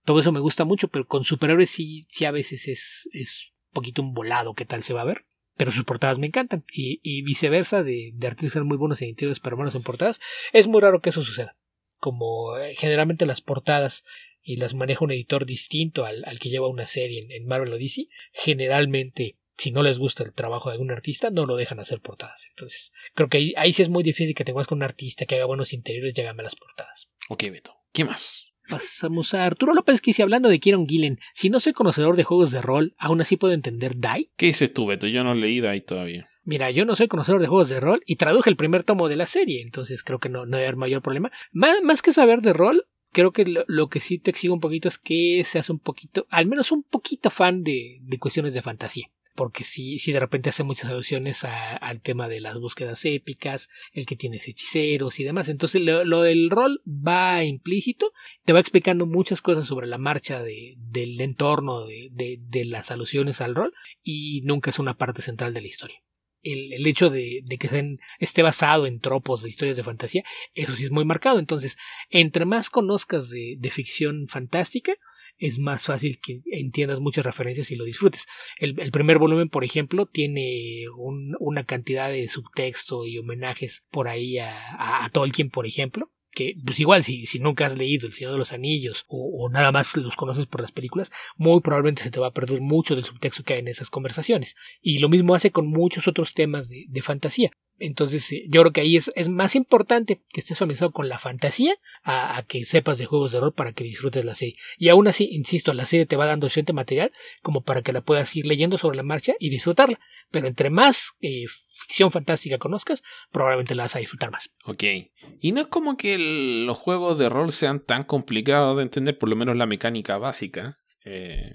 Todo eso me gusta mucho, pero con superhéroes sí, sí a veces es, es un poquito un volado qué tal se va a ver. Pero sus portadas me encantan, y, y viceversa, de, de artistas muy buenos en interiores pero malos en portadas. Es muy raro que eso suceda, como eh, generalmente las portadas y las maneja un editor distinto al, al que lleva una serie en, en Marvel o D C. Generalmente, si no les gusta el trabajo de algún artista, no lo dejan hacer portadas. Entonces, creo que ahí, ahí sí es muy difícil que tengas con un artista que haga buenos interiores y hágame las portadas. Ok, Beto. ¿Qué más? Pasamos a Arturo López, que dice, hablando de Kieron Gillen, si no soy conocedor de juegos de rol, ¿aún así puedo entender Die? ¿Qué dices tú, Beto? Yo no leí Die todavía. Mira, yo no soy conocedor de juegos de rol y traduje el primer tomo de la serie, entonces creo que no, no hay mayor problema. Más, más que saber de rol, creo que lo, lo que sí te exijo un poquito es que seas un poquito, al menos un poquito fan de, de cuestiones de fantasía. Porque sí, sí de repente hace muchas alusiones a, al tema de las búsquedas épicas, el que tienes hechiceros y demás. Entonces lo, lo del rol va implícito, te va explicando muchas cosas sobre la marcha de, del entorno, de, de, de las alusiones al rol, y nunca es una parte central de la historia. El, el hecho de, de que estén, esté basado en tropos de historias de fantasía, eso sí es muy marcado. Entonces, entre más conozcas de, de ficción fantástica, es más fácil que entiendas muchas referencias y lo disfrutes. El, el primer volumen, por ejemplo, tiene un, una cantidad de subtexto y homenajes por ahí a, a, a Tolkien, por ejemplo. Que pues igual si, si nunca has leído El Señor de los Anillos o, o nada más los conoces por las películas, muy probablemente se te va a perder mucho del subtexto que hay en esas conversaciones, y lo mismo hace con muchos otros temas de, de fantasía. Entonces yo creo que ahí es, es más importante que estés familiarizado con la fantasía a, a que sepas de juegos de rol para que disfrutes la serie, y aún así, insisto, la serie te va dando suficiente material como para que la puedas ir leyendo sobre la marcha y disfrutarla, pero entre más eh, ficción fantástica conozcas, probablemente la vas a disfrutar más. Ok, y no es como que el, los juegos de rol sean tan complicados de entender, por lo menos la mecánica básica, eh,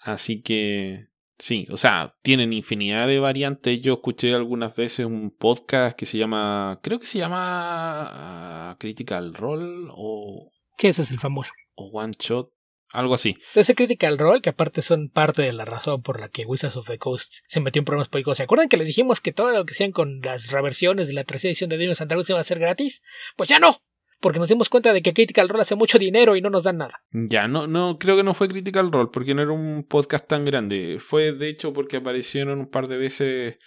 así que sí, o sea, tienen infinidad de variantes. Yo escuché algunas veces un podcast que se llama, creo que se llama uh, Critical Role o... Sí, ese es el famoso. O One Shot, algo así. Ese Critical Role, que aparte son parte de la razón por la que Wizards of the Coast se metió en problemas políticos. ¿Se acuerdan que les dijimos que todo lo que sean con las reversiones de la tercera edición de Dungeons and Dragons iba a ser gratis? Pues ya no, porque nos dimos cuenta de que Critical Role hace mucho dinero y no nos dan nada. Ya, no, no creo que no fue Critical Role, porque no era un podcast tan grande. Fue, de hecho, porque aparecieron un par de veces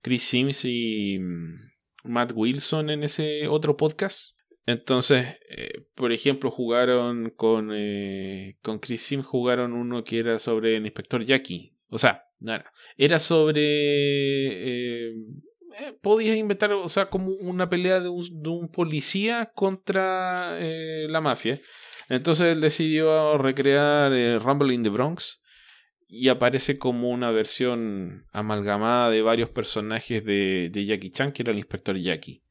Chris Sims y Matt Wilson en ese otro podcast. Entonces, eh, por ejemplo, jugaron con, eh, con Chris Sim, jugaron uno que era sobre el inspector Jackie. O sea, nada. Era sobre... Eh, eh, podías inventar, o sea, como una pelea de un, de un policía contra eh, la mafia. Entonces él decidió recrear eh, Rumble in the Bronx. Y aparece como una versión amalgamada de varios personajes de, de Jackie Chan, que era el inspector Jackie.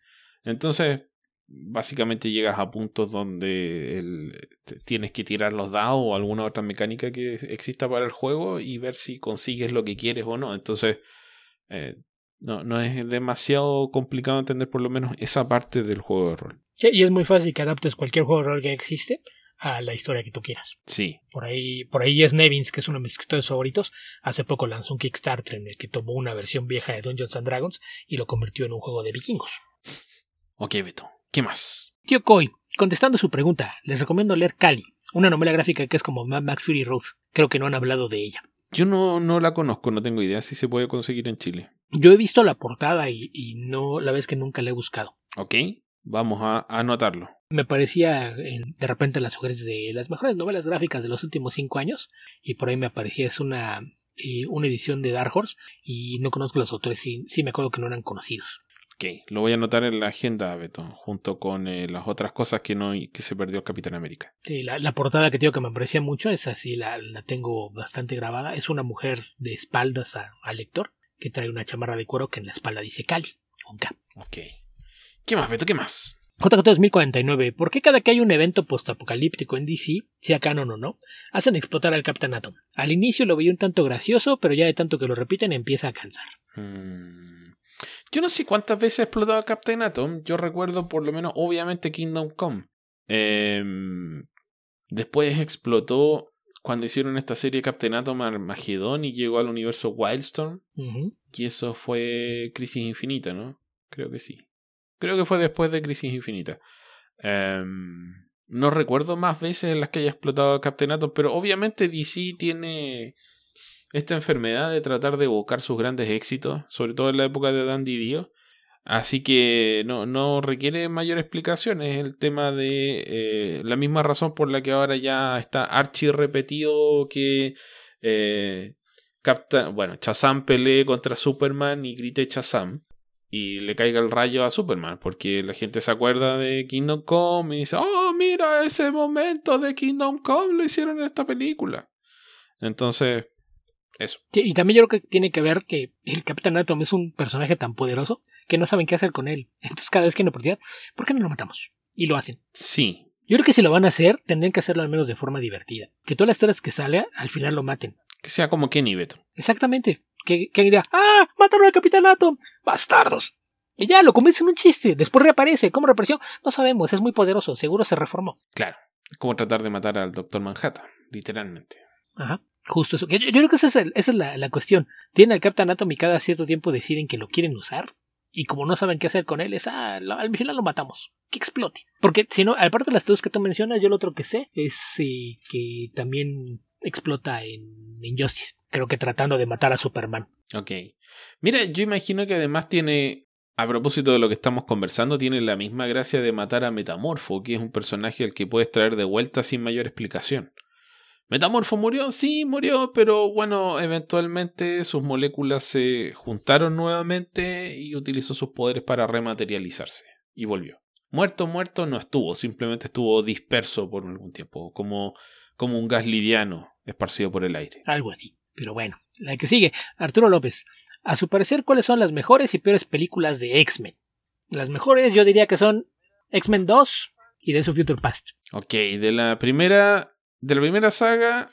Entonces... básicamente llegas a puntos donde el, tienes que tirar los dados o alguna otra mecánica que exista para el juego y ver si consigues lo que quieres o no. Entonces eh, no, no es demasiado complicado entender por lo menos esa parte del juego de rol. Sí, y es muy fácil que adaptes cualquier juego de rol que existe a la historia que tú quieras. Sí. Por ahí, por ahí Jess Nevins, que es uno de mis escritores favoritos, hace poco lanzó un Kickstarter en el que tomó una versión vieja de Dungeons and Dragons y lo convirtió en un juego de vikingos. Ok, Beto. ¿Qué más? Tío Coy, contestando su pregunta, les recomiendo leer Cali, una novela gráfica que es como Mad Max Fury Road. Creo que no han hablado de ella. Yo no, no la conozco, no tengo idea si se puede conseguir en Chile. Yo he visto la portada y, y no, la vez que nunca la he buscado. Ok, vamos a anotarlo. Me parecía de repente las mujeres de las mejores novelas gráficas de los últimos cinco años y por ahí me aparecía, es una, una edición de Dark Horse y no conozco los autores, sí, sí me acuerdo que no eran conocidos. Ok, lo voy a anotar en la agenda, Beto, junto con eh, las otras cosas que no que se perdió el Capitán América. Sí, la, la portada que digo que me parecía mucho, esa sí la, la tengo bastante grabada. Es una mujer de espaldas al lector que trae una chamarra de cuero que en la espalda dice Cali, con K. Ok. ¿Qué más, Beto? ¿Qué más? J J dos mil cuarenta y nueve. ¿Por qué cada que hay un evento postapocalíptico en D C, sea canon o no, hacen explotar al Capitán Atom? Al inicio lo veía un tanto gracioso, pero ya de tanto que lo repiten empieza a cansar. Hmm... Yo no sé cuántas veces ha explotado Captain Atom. Yo recuerdo por lo menos, obviamente, Kingdom Come. Eh, después explotó cuando hicieron esta serie Captain Atom Armagedón y llegó al universo Wildstorm. Uh-huh. Y eso fue Crisis Infinita, ¿no? Creo que sí. Creo que fue después de Crisis Infinita. Eh, no recuerdo más veces en las que haya explotado Captain Atom, pero obviamente D C tiene esta enfermedad de tratar de evocar sus grandes éxitos, sobre todo en la época de Dan DiDio. Así que no, no requiere mayor explicación. Es el tema de eh, la misma razón por la que ahora ya está archi repetido que eh, Captain, bueno, Shazam pelee contra Superman y grite Shazam y le caiga el rayo a Superman, porque la gente se acuerda de Kingdom Come y dice, oh, mira, ese momento de Kingdom Come lo hicieron en esta película. Entonces eso. Sí, y también yo creo que tiene que ver que el Capitán Atom es un personaje tan poderoso que no saben qué hacer con él. Entonces cada vez que hay una oportunidad, ¿por qué no lo matamos? Y lo hacen. Sí. Yo creo que si lo van a hacer, tendrían que hacerlo al menos de forma divertida. Que todas las historias que salgan, al final lo maten. Que sea como Kenny, Beto. Exactamente. Que, que diga, ¡ah! ¡Mataron al Capitán Atom! ¡Bastardos! Y ya, lo convierten en un chiste. Después reaparece. ¿Cómo reapareció? No sabemos. Es muy poderoso. Seguro se reformó. Claro. Es como tratar de matar al Doctor Manhattan. Literalmente. Ajá. Justo eso. Yo, yo creo que esa es, el, esa es la, la cuestión. Tienen al Captain Atom y cada cierto tiempo deciden que lo quieren usar. Y como no saben qué hacer con él, es ah, lo, al final lo matamos. Que explote. Porque si no, aparte de las dos que tú mencionas, yo lo otro que sé es eh, que también explota en Injustice. Creo que tratando de matar a Superman. Ok. Mira, yo imagino que además tiene, a propósito de lo que estamos conversando, tiene la misma gracia de matar a Metamorfo, que es un personaje al que puedes traer de vuelta sin mayor explicación. ¿Metamorfo murió? Sí, murió, pero bueno, eventualmente sus moléculas se juntaron nuevamente y utilizó sus poderes para rematerializarse. Y volvió. Muerto, muerto no estuvo, simplemente estuvo disperso por algún tiempo, como, como un gas liviano esparcido por el aire. Algo así, pero bueno. La que sigue, Arturo López. A su parecer, ¿cuáles son las mejores y peores películas de X-Men? Las mejores yo diría que son X-Men dos y Days of Future Past. Ok, de la primera... De la primera saga,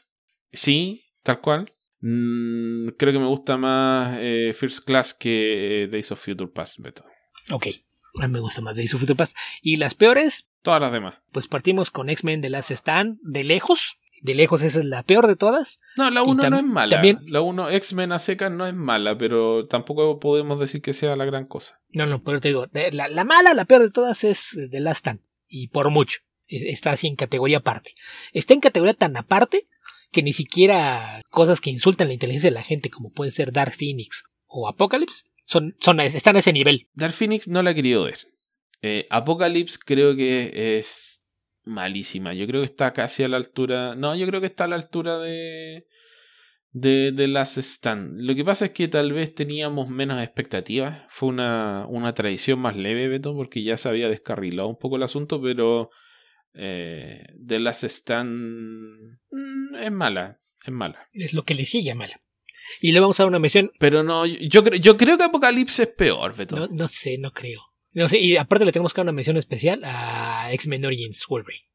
sí, tal cual. Mm, creo que me gusta más eh, First Class que eh, Days of Future Past, Beto. Ok, a mí me gusta más Days of Future Past. ¿Y las peores? Todas las demás. Pues partimos con X-Men The Last Stand, de lejos. De lejos esa es la peor de todas. No, la uno tam- no es mala. También... La uno, X-Men a secas, no es mala, pero tampoco podemos decir que sea la gran cosa. No, no, pero te digo, la, la mala, la peor de todas es The Last Stand. Y por mucho. Está así en categoría aparte. Está en categoría tan aparte que ni siquiera cosas que insultan la inteligencia de la gente, como pueden ser Dark Phoenix o Apocalypse, son, son, están a ese nivel. Dark Phoenix no la he querido ver. Eh, Apocalypse creo que es malísima. Yo creo que está casi a la altura... No, yo creo que está a la altura de... De, de Last Stand. Lo que pasa es que tal vez teníamos menos expectativas. Fue una, una traición más leve, Beto, porque ya se había descarrilado un poco el asunto, pero... Eh, The Last Stand mm, es mala, es mala. Es lo que le sigue mala. Y le vamos a dar una mención. Pero no, yo, cre- yo creo que Apocalipsis es peor, Beto. No, no sé, no creo. No sé, y aparte le tenemos que dar una mención especial a X-Men Origins Wolverine.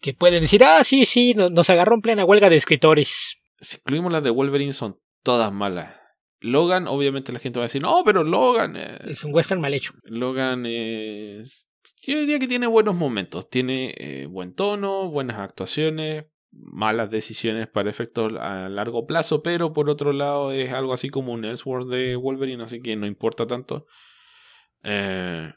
Que pueden decir, ah, sí, sí, no, nos agarró en plena huelga de escritores. Si incluimos las de Wolverine, son todas malas. Logan, obviamente la gente va a decir, no, pero Logan. Eh, es un western mal hecho. Logan es. Eh, yo diría que tiene buenos momentos. Tiene eh, buen tono, buenas actuaciones, malas decisiones para efectos a largo plazo, pero por otro lado es algo así como un Elseworlds de Wolverine, así que no importa tanto. Eh,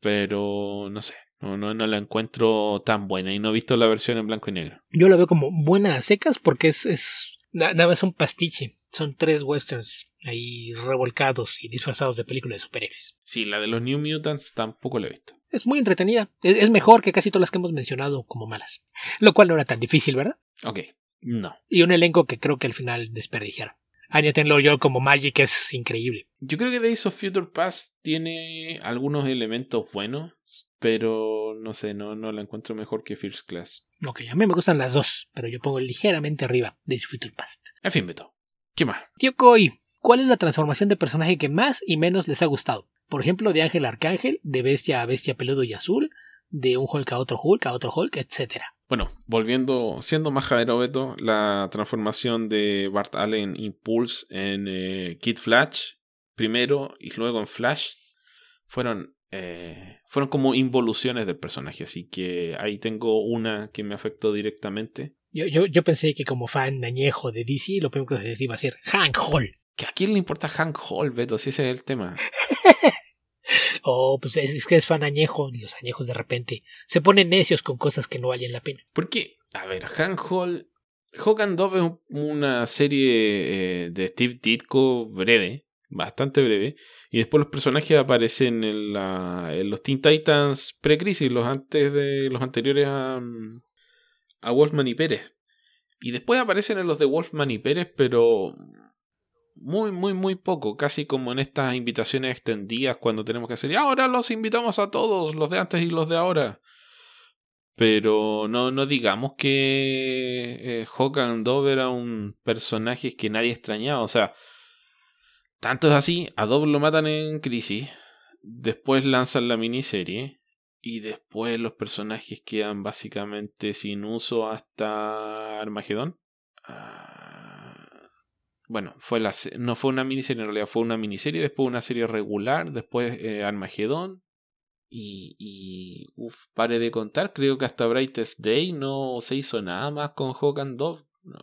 pero no sé, no, no, no la encuentro tan buena y no he visto la versión en blanco y negro. Yo la veo como buena a secas porque es, es nada más un pastiche. Son tres westerns ahí revolcados y disfrazados de películas de superhéroes. Sí, la de los New Mutants tampoco la he visto. Es muy entretenida. Es, es mejor que casi todas las que hemos mencionado como malas. Lo cual no era tan difícil, ¿verdad? Ok, no. Y un elenco que creo que al final desperdiciaron. Añátenlo yo como Magic, es increíble. Yo creo que Days of Future Past tiene algunos elementos buenos, pero no sé, no, no la encuentro mejor que First Class. Ok, a mí me gustan las dos, pero yo pongo ligeramente arriba Days of Future Past. En fin, Beto. ¿Qué más? Tío Coy, ¿cuál es la transformación de personaje que más y menos les ha gustado? Por ejemplo, de ángel a arcángel, de bestia a bestia peludo y azul, de un Hulk a otro Hulk, a otro Hulk, etcétera. Bueno, volviendo, siendo más jadero, Beto, la transformación de Bart Allen Impulse en eh, Kid Flash, primero y luego en Flash, fueron, eh, fueron como involuciones del personaje, así que ahí tengo una que me afectó directamente. Yo, yo, yo pensé que como fan añejo de D C, lo primero que se iba a hacer Hank Hall. ¿Que a quién le importa Hank Hall, Beto? Si ese es el tema. Oh, pues es, es que es fan añejo. Los añejos de repente se ponen necios con cosas que no valen la pena. Porque, a ver, Hank Hall... Hawk and Dove es una serie eh, de Steve Ditko breve, bastante breve. Y después los personajes aparecen en, la, en los Teen Titans pre-crisis, los, antes de, los anteriores a... a Wolfman y Pérez. Y después aparecen en los de Wolfman y Pérez, pero muy, muy, muy poco. Casi como en estas invitaciones extendidas cuando tenemos que hacer, y ahora los invitamos a todos, los de antes y los de ahora. Pero no, no digamos que eh, Hawk and Dove era un personaje que nadie extrañaba. O sea, tanto es así, a Dove lo matan en Crisis, después lanzan la miniserie, y después los personajes quedan básicamente sin uso hasta Armagedón. Uh, bueno, fue la, no fue una miniserie en realidad, fue una miniserie, después una serie regular, después eh, Armagedón. Y, y uf, pare de contar, creo que hasta Brightest Day no se hizo nada más con Hawk and Dove. No,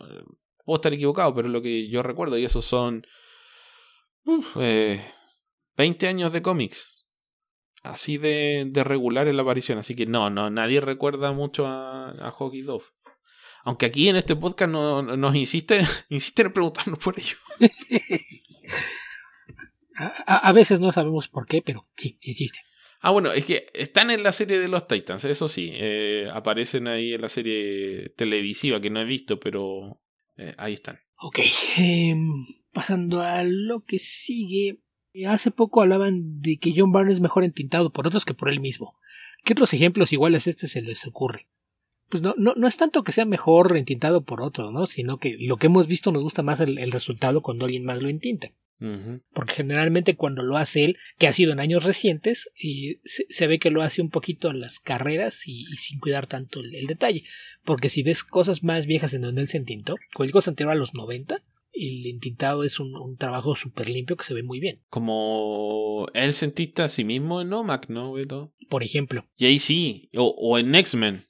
puedo estar equivocado, pero es lo que yo recuerdo, y esos son uf, eh, veinte años de cómics. Así de, de regular en la aparición. Así que no, no nadie recuerda mucho a, a Hawk y Dove. Aunque aquí en este podcast no, no, nos insisten insiste en preguntarnos por ello. a, a veces no sabemos por qué, pero sí, insisten. Ah, bueno, es que están en la serie de los Titans, eso sí. Eh, aparecen ahí en la serie televisiva que no he visto, pero eh, ahí están. Ok, eh, pasando a lo que sigue. Hace poco hablaban de que John Byrne es mejor entintado por otros que por él mismo. ¿Qué otros ejemplos iguales a este se les ocurre? Pues no, no, no es tanto que sea mejor entintado por otros, ¿no? Sino que lo que hemos visto nos gusta más el, el resultado cuando alguien más lo entinta. Uh-huh. Porque generalmente cuando lo hace él, que ha sido en años recientes, y se, se ve que lo hace un poquito a las carreras y, y sin cuidar tanto el, el detalle. Porque si ves cosas más viejas en donde él se entintó, cualquier cosa anterior a los noventa, el entintado es un, un trabajo súper limpio que se ve muy bien. Como él se entista a sí mismo en Omac, ¿no, Beto? Por ejemplo. Y ahí sí, o, o en X-Men.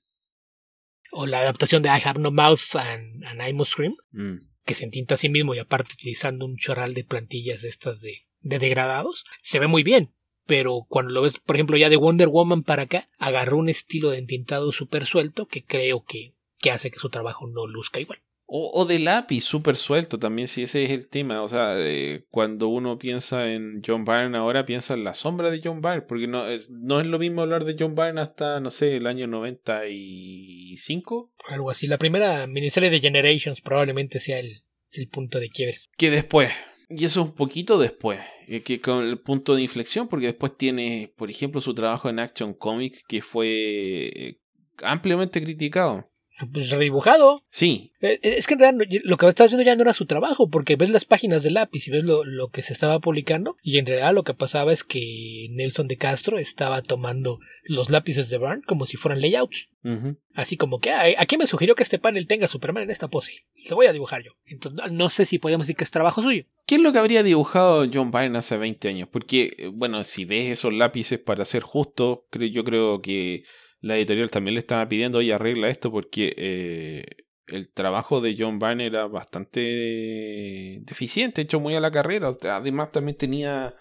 O la adaptación de I Have No Mouth and, and I Must Scream, mm. que se entinta a sí mismo y aparte utilizando un chorral de plantillas estas de, de degradados. Se ve muy bien, pero cuando lo ves, por ejemplo, ya de Wonder Woman para acá, agarró un estilo de entintado súper suelto que creo que, que hace que su trabajo no luzca igual. O, o de lápiz, súper suelto también, si ese es el tema. O sea, eh, cuando uno piensa en John Byrne ahora, piensa en la sombra de John Byrne. Porque no es, no es lo mismo hablar de John Byrne hasta, no sé, el año noventa y cinco. Algo así. La primera miniserie de Generations probablemente sea el, el punto de quiebre. Que después, y eso un poquito después, eh, que con el punto de inflexión, porque después tiene, por ejemplo, su trabajo en Action Comics, que fue ampliamente criticado. pues, redibujado. Sí. Es que en realidad lo que estás haciendo ya no era su trabajo, porque ves las páginas de lápiz y ves lo, lo que se estaba publicando, y en realidad lo que pasaba es que Nelson de Castro estaba tomando los lápices de Byrne como si fueran layouts. Uh-huh. Así como que aquí me sugirió que este panel tenga Superman en esta pose, lo voy a dibujar yo. Entonces no sé si podemos decir que es trabajo suyo. ¿Qué es lo que habría dibujado John Byrne hace veinte años? Porque, bueno, si ves esos lápices, para ser justo, yo creo que la editorial también le estaba pidiendo, oye, arregla esto, porque eh, el trabajo de John Byrne era bastante deficiente, hecho muy a la carrera. Además también tenía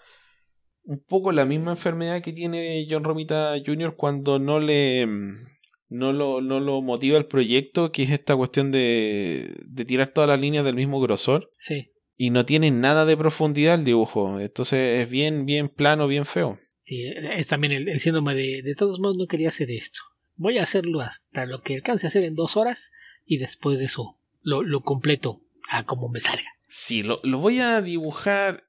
un poco la misma enfermedad que tiene John Romita junior cuando no le no lo, no lo motiva el proyecto, que es esta cuestión de, de tirar todas las líneas del mismo grosor. Sí. Y no tiene nada de profundidad el dibujo, entonces es bien, bien plano, bien feo. Sí, es también el, el síndrome de, de todos modos no quería hacer esto, voy a hacerlo hasta lo que alcance a hacer en dos horas y después de eso lo, lo completo a como me salga. Sí, lo, lo voy a dibujar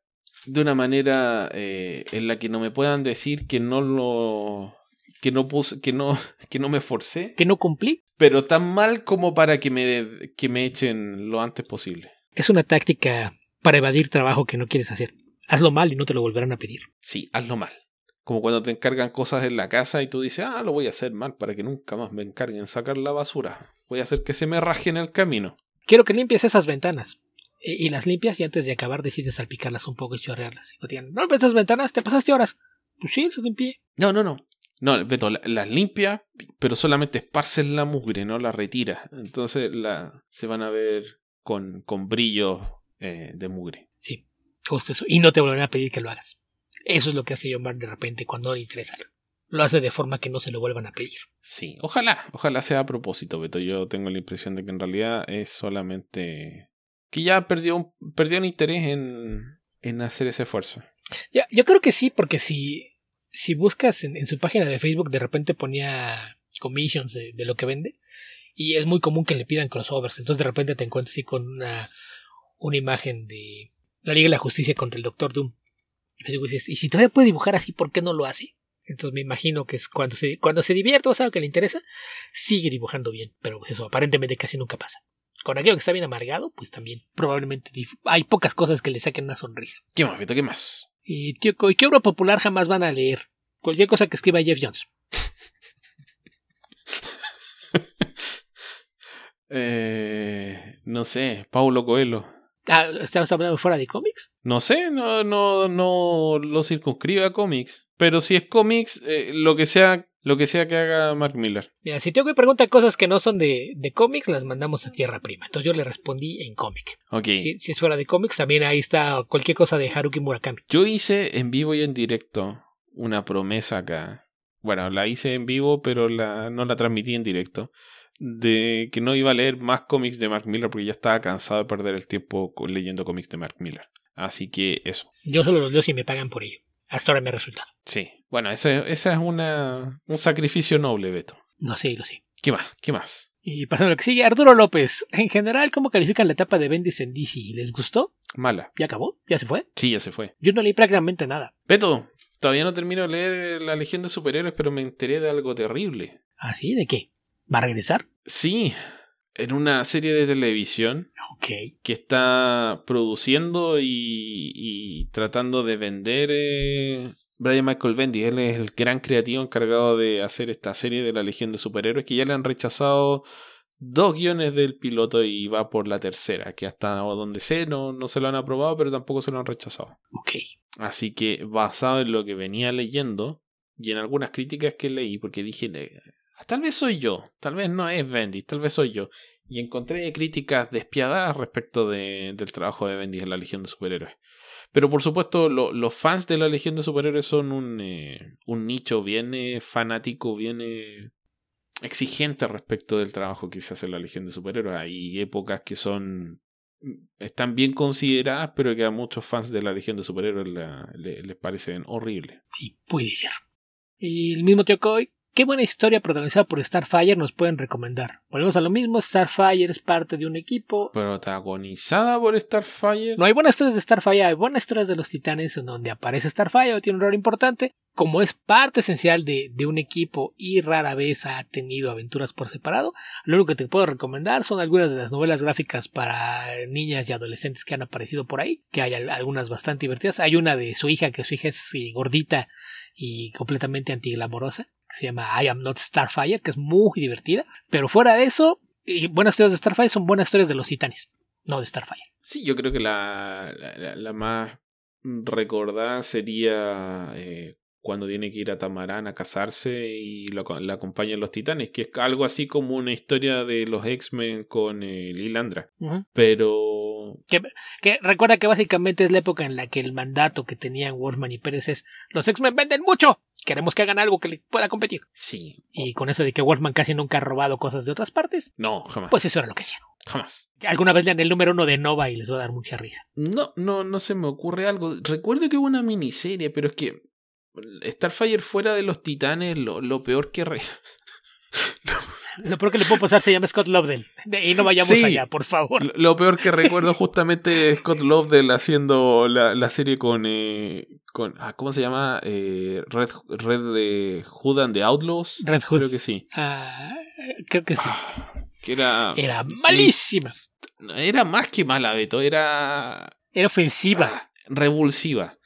de una manera eh, en la que no me puedan decir que no lo que no puse, que no que no me forcé, que no cumplí, pero tan mal como para que me que me echen lo antes posible. Es una táctica para evadir trabajo que no quieres hacer. Hazlo mal y no te lo volverán a pedir. Sí, hazlo mal. Como cuando te encargan cosas en la casa y tú dices, ah, lo voy a hacer mal para que nunca más me encarguen sacar la basura. Voy a hacer que se me raje en el camino. Quiero que limpies esas ventanas. Y, y las limpias y antes de acabar decides salpicarlas un poco y chorrearlas. Y digan, no, esas ventanas, te pasaste horas. Pues sí, las limpié. No, no, no. No, Beto, las la limpias, pero solamente esparces la mugre, no la retiras. Entonces la, se van a ver con, con brillo eh, de mugre. Sí, justo eso. Y no te volverán a pedir que lo hagas. Eso es lo que hace John Byrne de repente cuando le interesa algo. Lo hace de forma que no se lo vuelvan a pedir. Sí, ojalá, ojalá sea a propósito, Beto. Yo tengo la impresión de que en realidad es solamente que ya perdió un, perdió un interés en, en hacer ese esfuerzo. Ya, yo creo que sí, porque si, si buscas en, en su página de Facebook, de repente ponía commissions de, de lo que vende, y es muy común que le pidan crossovers. Entonces de repente te encuentras así con una, una imagen de la Liga de la Justicia contra el Doctor Doom. Y si todavía puede dibujar así, ¿por qué no lo hace? Entonces me imagino que es cuando se, cuando se divierte o sabe que le interesa, sigue dibujando bien. Pero eso aparentemente casi nunca pasa. Con aquello que está bien amargado, pues también probablemente dif- hay pocas cosas que le saquen una sonrisa. ¿Qué más, Beto? ¿Qué más? ¿Y tío, qué obra popular jamás van a leer? Cualquier cosa que escriba Jeff Jones. eh, no sé, Paulo Coelho. Ah, ¿estamos hablando fuera de cómics? No sé, no, no, no lo circunscribe a cómics. Pero si es cómics, eh, lo que sea, lo que sea que haga Mark Millar. Mira, si tengo que preguntar cosas que no son de, de cómics, las mandamos a Tierra Prima. Entonces yo le respondí en cómic. Okay. Si, si es fuera de cómics, también ahí está cualquier cosa de Haruki Murakami. Yo hice en vivo y en directo una promesa acá. Bueno, la hice en vivo, pero la, no la transmití en directo. De que no iba a leer más cómics de Mark Millar porque ya estaba cansado de perder el tiempo leyendo cómics de Mark Millar. Así que eso. Yo solo los leo si me pagan por ello. Hasta ahora me ha resultado. Sí. Bueno, ese, ese es una, un sacrificio noble, Beto. No, sí, lo sé. ¿Qué más? ¿Qué más? Y pasando a lo que sigue, Arturo López. En general, ¿cómo califican la etapa de Bendis en D C? ¿Les gustó? Mala. ¿Ya acabó? ¿Ya se fue? Sí, ya se fue. Yo no leí prácticamente nada. Beto, todavía no termino de leer la Legión de Superhéroes, pero me enteré de algo terrible. ¿Ah, sí? ¿De qué? ¿Va a regresar? Sí, en una serie de televisión, okay, que está produciendo y, y tratando de vender eh, Brian Michael Bendis. Él es el gran creativo encargado de hacer esta serie de la Legión de Superhéroes, que ya le han rechazado dos guiones del piloto y va por la tercera, que hasta donde sé no, no se lo han aprobado, pero tampoco se lo han rechazado. Okay. Así que basado en lo que venía leyendo y en algunas críticas que leí, porque dije... Tal vez soy yo, tal vez no es Bendis, tal vez soy yo. Y encontré críticas despiadadas respecto de, del trabajo de Bendis en la Legión de Superhéroes. Pero por supuesto, lo, los fans de la Legión de Superhéroes son un, eh, un nicho bien eh, fanático, bien eh, exigente respecto del trabajo que se hace en la Legión de Superhéroes. Hay épocas que son están bien consideradas, pero que a muchos fans de la Legión de Superhéroes la, le, les parecen horribles. Sí, puede ser. Y el mismo tío Coy ¿Qué buena historia protagonizada por Starfire nos pueden recomendar? Volvemos a lo mismo, Starfire es parte de un equipo. ¿Protagonizada por Starfire? No, hay buenas historias de Starfire, hay buenas historias de los Titanes en donde aparece Starfire o tiene un rol importante. Como es parte esencial de, de un equipo y rara vez ha tenido aventuras por separado, lo único que te puedo recomendar son algunas de las novelas gráficas para niñas y adolescentes que han aparecido por ahí, que hay algunas bastante divertidas. Hay una de su hija, que su hija es gordita y completamente antiglamorosa, que se llama I Am Not Starfire, que es muy divertida. Pero fuera de eso, y buenas historias de Starfire son buenas historias de los Titanes, no de Starfire. Sí, yo creo que la, la, la más recordada sería eh, cuando tiene que ir a Tamarán a casarse y lo, la acompañan los Titanes, que es algo así como una historia de los X-Men con eh, Lilandra. Uh-huh. Pero... Que, que recuerda que básicamente es la época en la que el mandato que tenían Wolfman y Pérez es los X-Men venden mucho, queremos que hagan algo que le pueda competir. Sí. Y con eso de que Wolfman casi nunca ha robado cosas de otras partes. No, jamás. Pues eso era lo que hacían. Jamás. ¿Alguna vez lean el número uno de Nova y les va a dar mucha risa? No, no, no se me ocurre algo. Recuerdo que hubo una miniserie, pero es que Starfire fuera de los Titanes, lo, lo peor que re... Lo peor que le puedo pasar se llama Scott Lobdell. Y no vayamos sí, allá, por favor. Lo, lo peor que recuerdo justamente es Scott Lobdell haciendo la, la serie con, eh, con ah, ¿cómo se llama? Eh, Red, Red de Hood and the Outlaws. Red Hood. Creo que sí. Ah, creo que sí. Ah, que era, era malísima. Era más que mala, Beto. Era... Era ofensiva. Ah, revulsiva.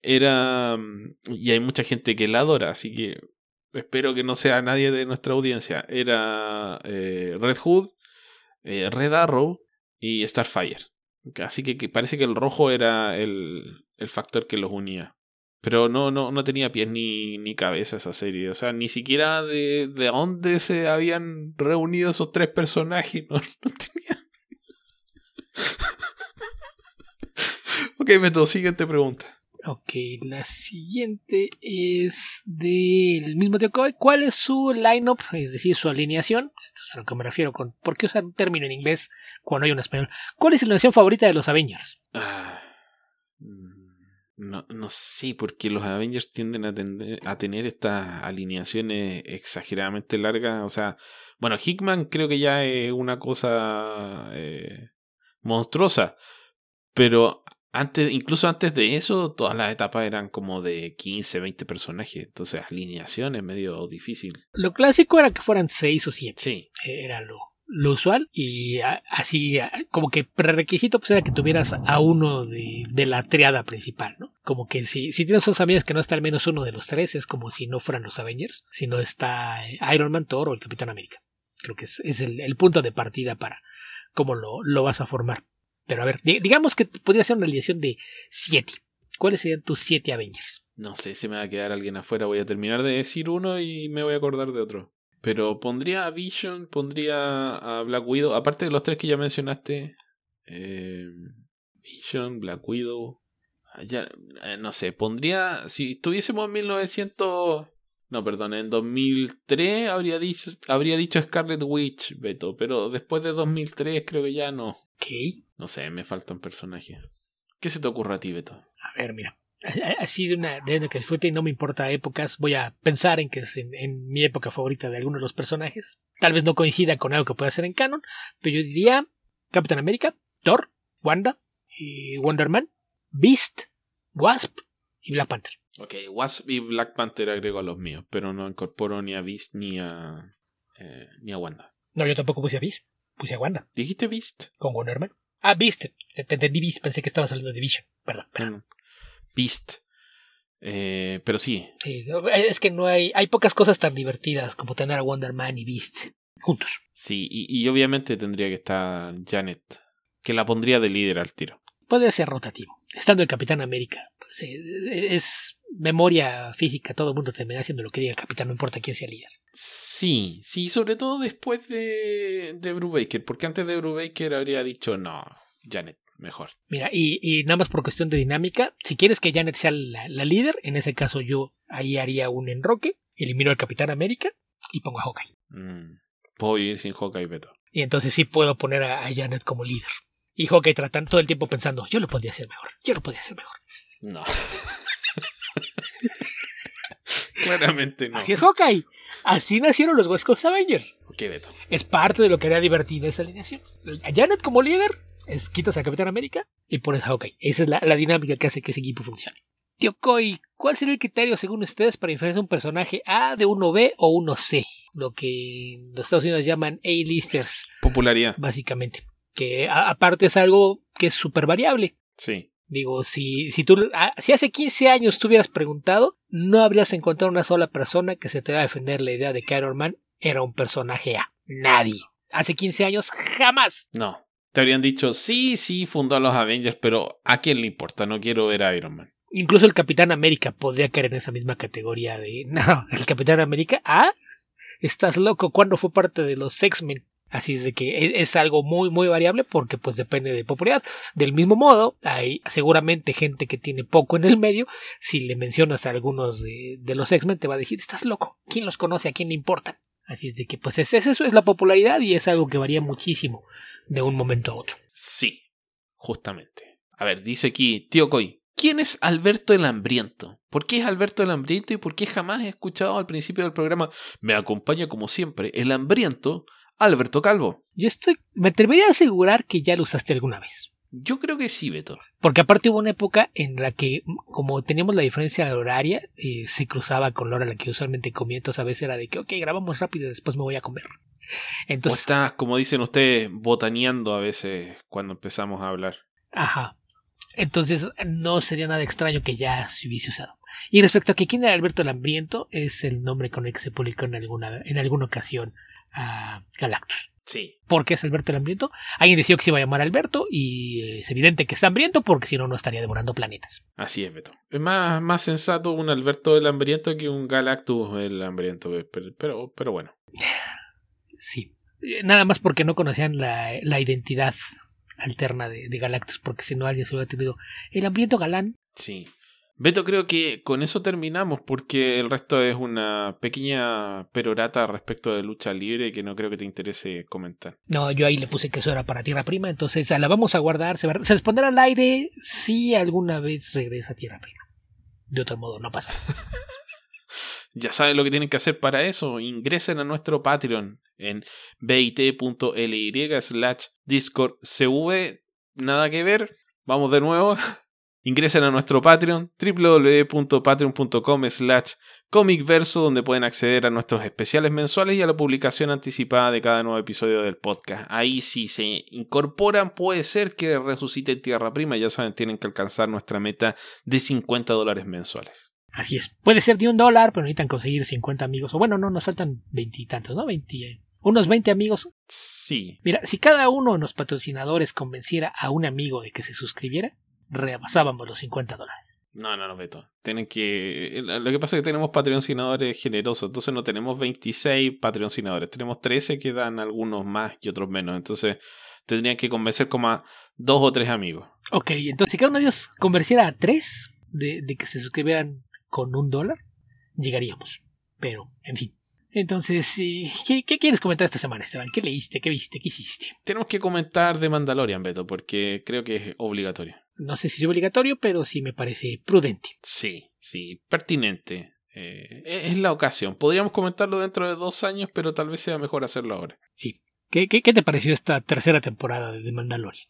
Era... Y hay mucha gente que la adora, así que... Espero que no sea nadie de nuestra audiencia. Era eh, Red Hood, eh, Red Arrow y Starfire. Así que, que parece que el rojo era el, el factor que los unía. Pero no, no, no tenía pies ni, ni cabeza esa serie. O sea, ni siquiera de, de dónde se habían reunido esos tres personajes. No, no tenía... Ok, Beto, siguiente pregunta. Ok, la siguiente es del mismo tío. ¿Cuál es su lineup? Es decir, su alineación. Esto es a lo que me refiero con ¿por qué usar un término en inglés cuando hay un español? ¿Cuál es la alineación favorita de los Avengers? Ah, no, no sé, porque los Avengers tienden a, tender, a tener estas alineaciones exageradamente largas. O sea, bueno, Hickman creo que ya es una cosa eh, monstruosa, pero... Antes, incluso antes de eso, todas las etapas eran como de quince, veinte personajes. Entonces, alineación es medio difícil. Lo clásico era que fueran seis o siete. Sí. Era lo, lo usual. Y a, así, a, como que prerequisito pues era que tuvieras a uno de, de la triada principal, ¿no? Como que si, si tienes unos amigos que no está al menos uno de los tres, es como si no fueran los Avengers, sino está Iron Man, Thor o el Capitán América. Creo que es, es el, el punto de partida para cómo lo, lo vas a formar. Pero a ver, digamos que podría ser una alineación de siete. ¿Cuáles serían tus siete Avengers? No sé, se me va a quedar alguien afuera. Voy a terminar de decir uno y me voy a acordar de otro. Pero pondría a Vision, pondría a Black Widow. Aparte de los tres que ya mencionaste. Eh, Vision, Black Widow. Ya, eh, no sé, pondría... Si estuviésemos en mil novecientos... No, perdón, en dos mil tres habría dicho, habría dicho Scarlet Witch, Beto. Pero después de dos mil tres creo que ya no. ¿Qué? No sé, me faltan personajes. ¿Qué se te ocurre a ti, Beto? A ver, mira. Así de una, de una que disfrute y no me importa épocas, voy a pensar en que es en, en mi época favorita de alguno de los personajes. Tal vez no coincida con algo que pueda ser en canon, pero yo diría Capitán América, Thor, Wanda, y Wonder Man, Beast, Wasp y Black Panther. Ok, Wasp y Black Panther agrego a los míos, pero no incorporo ni a Beast ni a, eh, ni a Wanda. No, yo tampoco puse a Beast, puse a Wanda. ¿Dijiste Beast? Con Wonder Man. Ah, Beast. Te entendí Beast, pensé que estaba saliendo de Vision. Perdón, perdón. No, no. Beast. Eh, pero sí. Sí. Es que no hay. Hay pocas cosas tan divertidas como tener a Wonder Man y Beast juntos. Sí, y, y obviamente tendría que estar Janet, que la pondría de líder al tiro. Puede ser rotativo. Estando el Capitán América, pues, es, es memoria física. Todo el mundo termina haciendo lo que diga el Capitán, no importa quién sea líder. Sí, sí, sobre todo después de, de Brubaker, porque antes de Brubaker habría dicho, no, Janet, mejor. Mira, y, y nada más por cuestión de dinámica, si quieres que Janet sea la, la líder, en ese caso yo ahí haría un enroque, elimino al Capitán América y pongo a Hawkeye. Mm, puedo vivir sin Hawkeye, Beto. Y entonces sí puedo poner a, a Janet como líder. Y Hawkeye tratando todo el tiempo pensando, yo lo podría hacer mejor, yo lo podría hacer mejor. No. Claramente no. Así es Hawkeye. Así nacieron los West Coast Avengers. Ok, Beto. Es parte de lo que haría divertida esa alineación. A Janet como líder, es, quitas a Capitán América y pones a Hawkeye. Esa es la, la dinámica que hace que ese equipo funcione. Tío Coy, ¿cuál sería el criterio según ustedes para diferenciar un personaje A de uno B o uno C? Lo que los Estados Unidos llaman A-listers. Popularidad. Básicamente. Que a, aparte es algo que es súper variable. Sí. Digo, si, si tú a, si hace quince años te hubieras preguntado, no habrías encontrado una sola persona que se te va a defender la idea de que Iron Man era un personaje A. Nadie. Hace quince años, jamás. No. Te habrían dicho, sí, sí, fundó a los Avengers, pero ¿a quién le importa? No quiero ver a Iron Man. Incluso el Capitán América podría caer en esa misma categoría de... No, el Capitán América, ¿ah? ¿Estás loco? ¿Cuándo fue parte de los X-Men? Así es de que es, es algo muy, muy variable porque pues depende de popularidad. Del mismo modo, hay seguramente gente que tiene poco en el medio. Si le mencionas a algunos de, de los X-Men te va a decir, estás loco, ¿quién los conoce? ¿A quién le importan? Así es de que pues es, es eso, es la popularidad y es algo que varía muchísimo de un momento a otro. Sí, justamente. A ver, dice aquí, tío Coy. ¿Quién es Alberto el Hambriento? ¿Por qué es Alberto el Hambriento y por qué jamás he escuchado al principio del programa? Me acompaña como siempre el hambriento Alberto Calvo. Yo estoy, me atrevería a asegurar que ya lo usaste alguna vez. Yo creo que sí, Beto. Porque aparte hubo una época en la que, como teníamos la diferencia horaria, eh, se cruzaba con la hora en la que usualmente comía. Entonces a veces era de que, ok, grabamos rápido y después me voy a comer. Entonces, o estás, como dicen ustedes, botaneando a veces cuando empezamos a hablar. Ajá. Entonces no sería nada extraño que ya se hubiese usado. Y respecto a que quién era Alberto el Hambriento, es el nombre con el que se publicó en alguna, en alguna ocasión a Galactus. Sí. ¿Por qué es Alberto el Hambriento? Alguien decidió que se iba a llamar Alberto y es evidente que está hambriento porque si no, no estaría devorando planetas. Así es, Beto. Es más, más sensato un Alberto el Hambriento que un Galactus el Hambriento, pero, pero, pero bueno. Sí. Nada más porque no conocían la, la identidad alterna de, de Galactus, porque si no alguien se hubiera tenido el hambriento galán. Sí. Beto, creo que con eso terminamos, porque el resto es una pequeña perorata respecto de lucha libre que no creo que te interese comentar. No, yo ahí le puse que eso era para Tierra Prima, entonces la vamos a guardar, se va a responder al aire si alguna vez regresa a Tierra Prima. De otro modo, no pasa. Ya saben lo que tienen que hacer para eso. Ingresen a nuestro Patreon en bit.ly slash discordcv. Nada que ver. Vamos de nuevo. Ingresen a nuestro Patreon, www.patreon.com slash comicverso, donde pueden acceder a nuestros especiales mensuales y a la publicación anticipada de cada nuevo episodio del podcast. Ahí si se incorporan puede ser que resucite Tierra Prima. Ya saben, tienen que alcanzar nuestra meta de cincuenta dólares mensuales. Así es, puede ser de un dólar, pero necesitan conseguir cincuenta amigos. O bueno, no, nos faltan veintitantos, ¿no? veinte, unos veinte amigos. Sí. Mira, si cada uno de los patrocinadores convenciera a un amigo de que se suscribiera, rebasábamos los cincuenta dólares. No, no, no, Beto. Tienen que... Lo que pasa es que tenemos patrocinadores generosos, entonces no tenemos veintiséis patrocinadores. Tenemos trece que dan algunos más y otros menos, entonces tendrían que convencer como a dos o tres amigos. Ok, entonces si cada uno de ellos convenciera a tres de, de que se suscribieran con un dólar, llegaríamos. Pero, en fin. Entonces, ¿qué, qué quieres comentar esta semana, Esteban? ¿Qué leíste? ¿Qué viste? ¿Qué hiciste? Tenemos que comentar de Mandalorian, Beto, porque creo que es obligatorio. No sé si es obligatorio, pero sí me parece prudente. Sí, sí, pertinente. Eh, es la ocasión. Podríamos comentarlo dentro de dos años, pero tal vez sea mejor hacerlo ahora. Sí. ¿Qué, qué, qué te pareció esta tercera temporada de Mandalorian?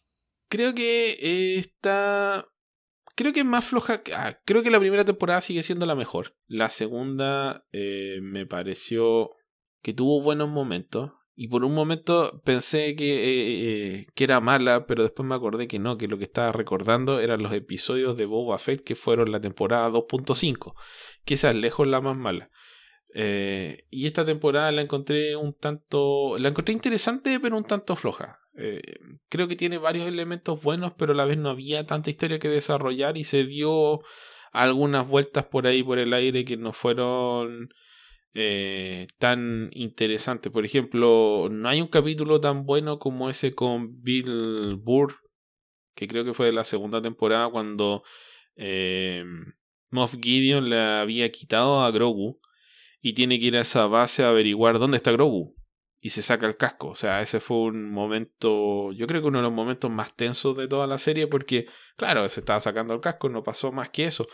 Creo que está... Creo que es más floja... Ah, creo que la primera temporada sigue siendo la mejor. La segunda eh, me pareció que tuvo buenos momentos. Y por un momento pensé que, eh, eh, que era mala, pero después me acordé que no. Que lo que estaba recordando eran los episodios de Boba Fett que fueron la temporada dos punto cinco. Que esa es lejos la más mala. Eh, y esta temporada la encontré un tanto... La encontré interesante, pero un tanto floja. Eh, creo que tiene varios elementos buenos, pero a la vez no había tanta historia que desarrollar y se dio algunas vueltas por ahí por el aire que no fueron eh, tan interesantes. Por ejemplo, no hay un capítulo tan bueno como ese con Bill Burr, que creo que fue de la segunda temporada, cuando eh, Moff Gideon le había quitado a Grogu y tiene que ir a esa base a averiguar dónde está Grogu. Y se saca el casco. O sea, ese fue un momento... Yo creo que uno de los momentos más tensos de toda la serie. Porque, claro, se estaba sacando el casco. No pasó más que eso.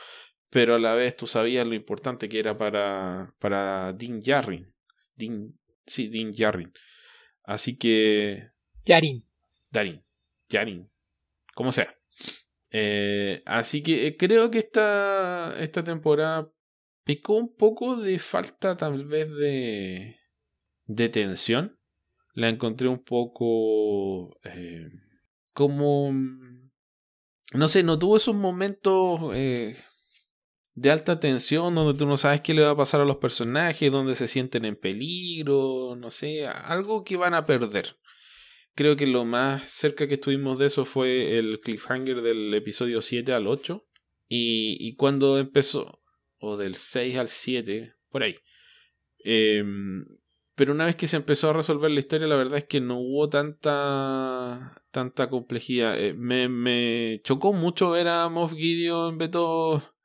Pero a la vez tú sabías lo importante que era para, para Din Djarin. Din, sí, Din Djarin. Así que... Djarin. Djarin. Djarin. Como sea. Eh, así que eh, creo que esta, esta temporada pecó un poco de falta tal vez de, de tensión. La encontré un poco eh, como... No sé, no tuvo esos momentos eh, de alta tensión donde tú no sabes qué le va a pasar a los personajes, donde se sienten en peligro, no sé, algo que van a perder. Creo que lo más cerca que estuvimos de eso fue el cliffhanger del episodio siete al ocho. Y, y cuando empezó, o del seis al siete, por ahí. Eh, pero una vez que se empezó a resolver la historia, la verdad es que no hubo tanta tanta complejidad. Eh, me, me chocó mucho ver a Moff Gideon, Beto,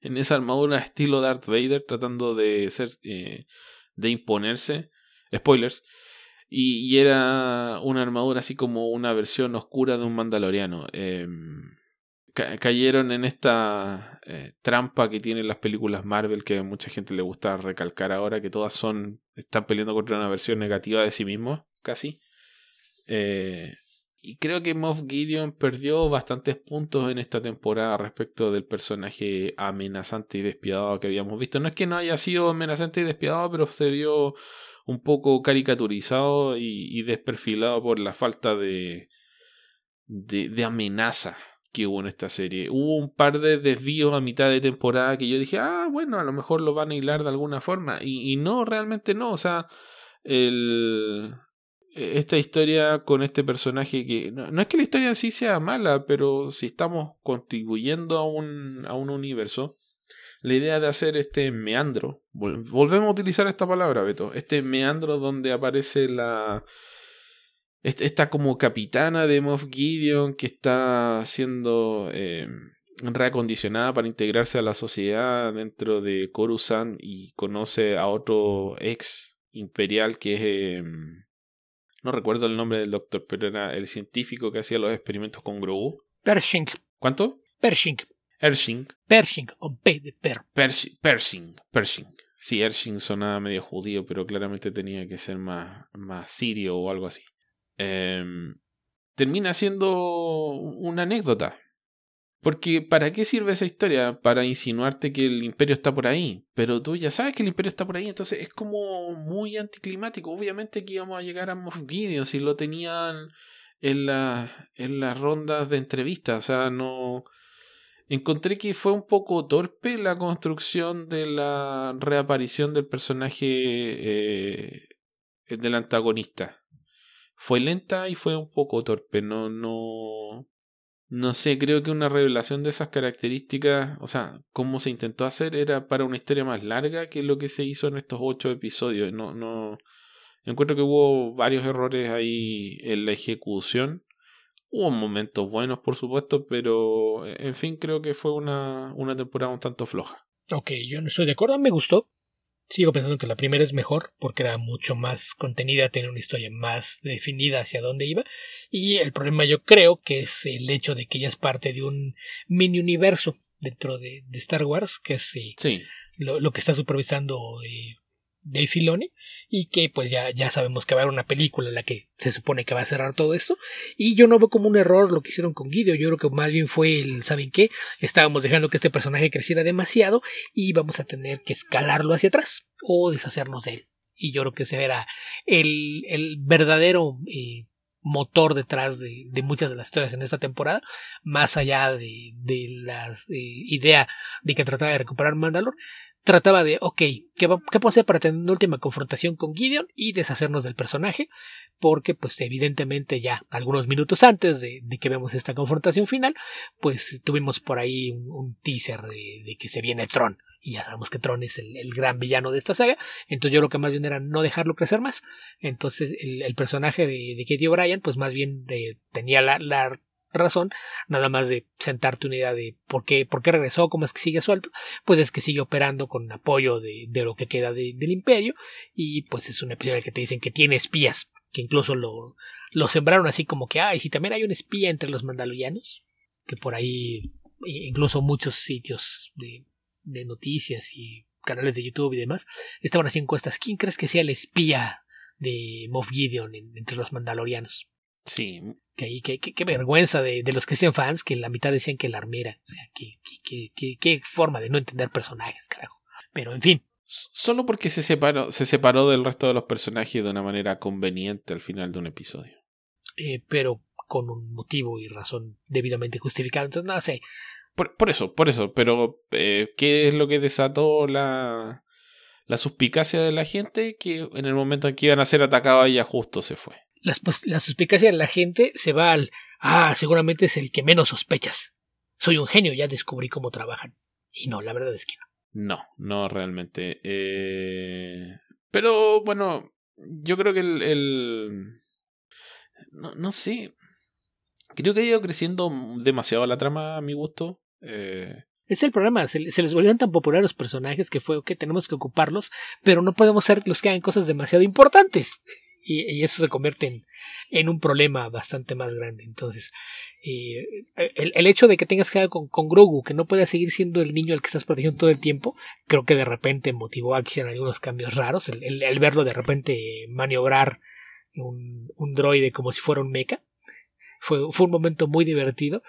en esa armadura estilo Darth Vader, tratando de ser eh, de imponerse. Spoilers. Y, y era una armadura así como una versión oscura de un mandaloriano. Eh, ca- cayeron en esta eh, trampa que tienen las películas Marvel, que a mucha gente le gusta recalcar ahora, que todas son están peleando contra una versión negativa de sí mismos, casi. Eh, y creo que Moff Gideon perdió bastantes puntos en esta temporada respecto del personaje amenazante y despiadado que habíamos visto. No es que no haya sido amenazante y despiadado, pero se vio... un poco caricaturizado y, y desperfilado por la falta de, de, de amenaza que hubo en esta serie. Hubo un par de desvíos a mitad de temporada que yo dije, ah, bueno, a lo mejor lo van a hilar de alguna forma. Y, y no, realmente no. O sea, el, esta historia con este personaje que... No, no es que la historia en sí sea mala, pero si estamos contribuyendo a un, a un universo... La idea de hacer este meandro, volvemos a utilizar esta palabra, Beto, este meandro donde aparece la esta como capitana de Moff Gideon que está siendo eh, reacondicionada para integrarse a la sociedad dentro de Coruscant y conoce a otro ex imperial que es, eh, no recuerdo el nombre del doctor, pero era el científico que hacía los experimentos con Grogu. Pershing. ¿Cuánto? Pershing. Pershing. Pershing, o B de perro. Pershing, Pershing, Pershing. Sí, Pershing sonaba medio judío, pero claramente tenía que ser más, más sirio o algo así. Eh, termina siendo una anécdota. Porque, ¿para qué sirve esa historia? Para insinuarte que el imperio está por ahí. Pero tú ya sabes que el imperio está por ahí, entonces es como muy anticlimático. Obviamente que íbamos a llegar a Moff Gideon si lo tenían en, la, en las rondas de entrevistas. O sea, no... Encontré que fue un poco torpe la construcción de la reaparición del personaje eh, del antagonista. Fue lenta y fue un poco torpe. No, no, no sé, creo que una revelación de esas características, o sea, cómo se intentó hacer, era para una historia más larga que lo que se hizo en estos ocho episodios. No, no, encuentro que hubo varios errores ahí en la ejecución. Hubo momentos buenos, por supuesto, pero en fin, creo que fue una, una temporada un tanto floja. Ok, yo no estoy de acuerdo, me gustó. Sigo pensando que la primera es mejor, porque era mucho más contenida, tenía una historia más definida hacia dónde iba. Y el problema yo creo que es el hecho de que ella es parte de un mini universo dentro de, de Star Wars, que es eh, sí. lo, lo que está supervisando eh, Dave Filoni. Y que pues ya, ya sabemos que va a haber una película en la que se supone que va a cerrar todo esto. Y yo no veo como un error lo que hicieron con Guido. Yo creo que más bien fue el, ¿saben qué? Estábamos dejando que este personaje creciera demasiado y vamos a tener que escalarlo hacia atrás o deshacernos de él. Y yo creo que ese era el, el verdadero eh, motor detrás de, de muchas de las historias en esta temporada. Más allá de, de la eh, idea de que trataba de recuperar Mandalore. Trataba de, ok, ¿qué, va, ¿qué puedo hacer para tener una última confrontación con Gideon y deshacernos del personaje? Porque, pues, evidentemente ya algunos minutos antes de, de que vemos esta confrontación final, pues tuvimos por ahí un, un teaser de, de que se viene Tron. Y ya sabemos que Tron es el, el gran villano de esta saga. Entonces yo lo que más bien era no dejarlo crecer más. Entonces el, el personaje de, de Katie O'Brien, pues más bien de, tenía la... la razón, nada más de sentarte una idea de por qué, por qué regresó, cómo es que sigue suelto, pues es que sigue operando con apoyo de, de lo que queda de, del imperio, y pues es un episodio en el que te dicen que tiene espías, que incluso lo, lo sembraron así como que, ay, si también hay un espía entre los mandalorianos, que por ahí incluso muchos sitios de, de noticias y canales de YouTube y demás, estaban haciendo encuestas. ¿Quién crees que sea el espía de Moff Gideon en, entre los mandalorianos? Sí. Qué que, que, que vergüenza de, de los que sean fans, que la mitad decían que la armera. O sea, qué que, que, que forma de no entender personajes, carajo. Pero en fin. Solo porque se separó, se separó del resto de los personajes de una manera conveniente al final de un episodio. Eh, pero con un motivo y razón debidamente justificado. Entonces, no sé. Por, por eso, por eso. Pero, eh, ¿qué es lo que desató la, la suspicacia de la gente? Que en el momento en que iban a ser atacados, ella justo se fue. Las, pues, la suspicacia de la gente se va al... Ah, seguramente es el que menos sospechas. Soy un genio, ya descubrí cómo trabajan. Y no, la verdad es que no. No, no realmente. Eh... Pero, bueno, yo creo que el... el... No, no sé. Creo que ha ido creciendo demasiado la trama, a mi gusto. Eh... Es el problema, se, se les volvieron tan populares los personajes que fue que tenemos que ocuparlos, pero no podemos ser los que hagan cosas demasiado importantes. Y eso se convierte en, en un problema bastante más grande. Entonces, eh, el, el hecho de que tengas que hablar con, con Grogu, que no pueda seguir siendo el niño al que estás protegiendo todo el tiempo, creo que de repente motivó a que hicieran algunos cambios raros. El, el, el verlo de repente maniobrar un, un droide como si fuera un mecha. Fue, fue un momento muy divertido,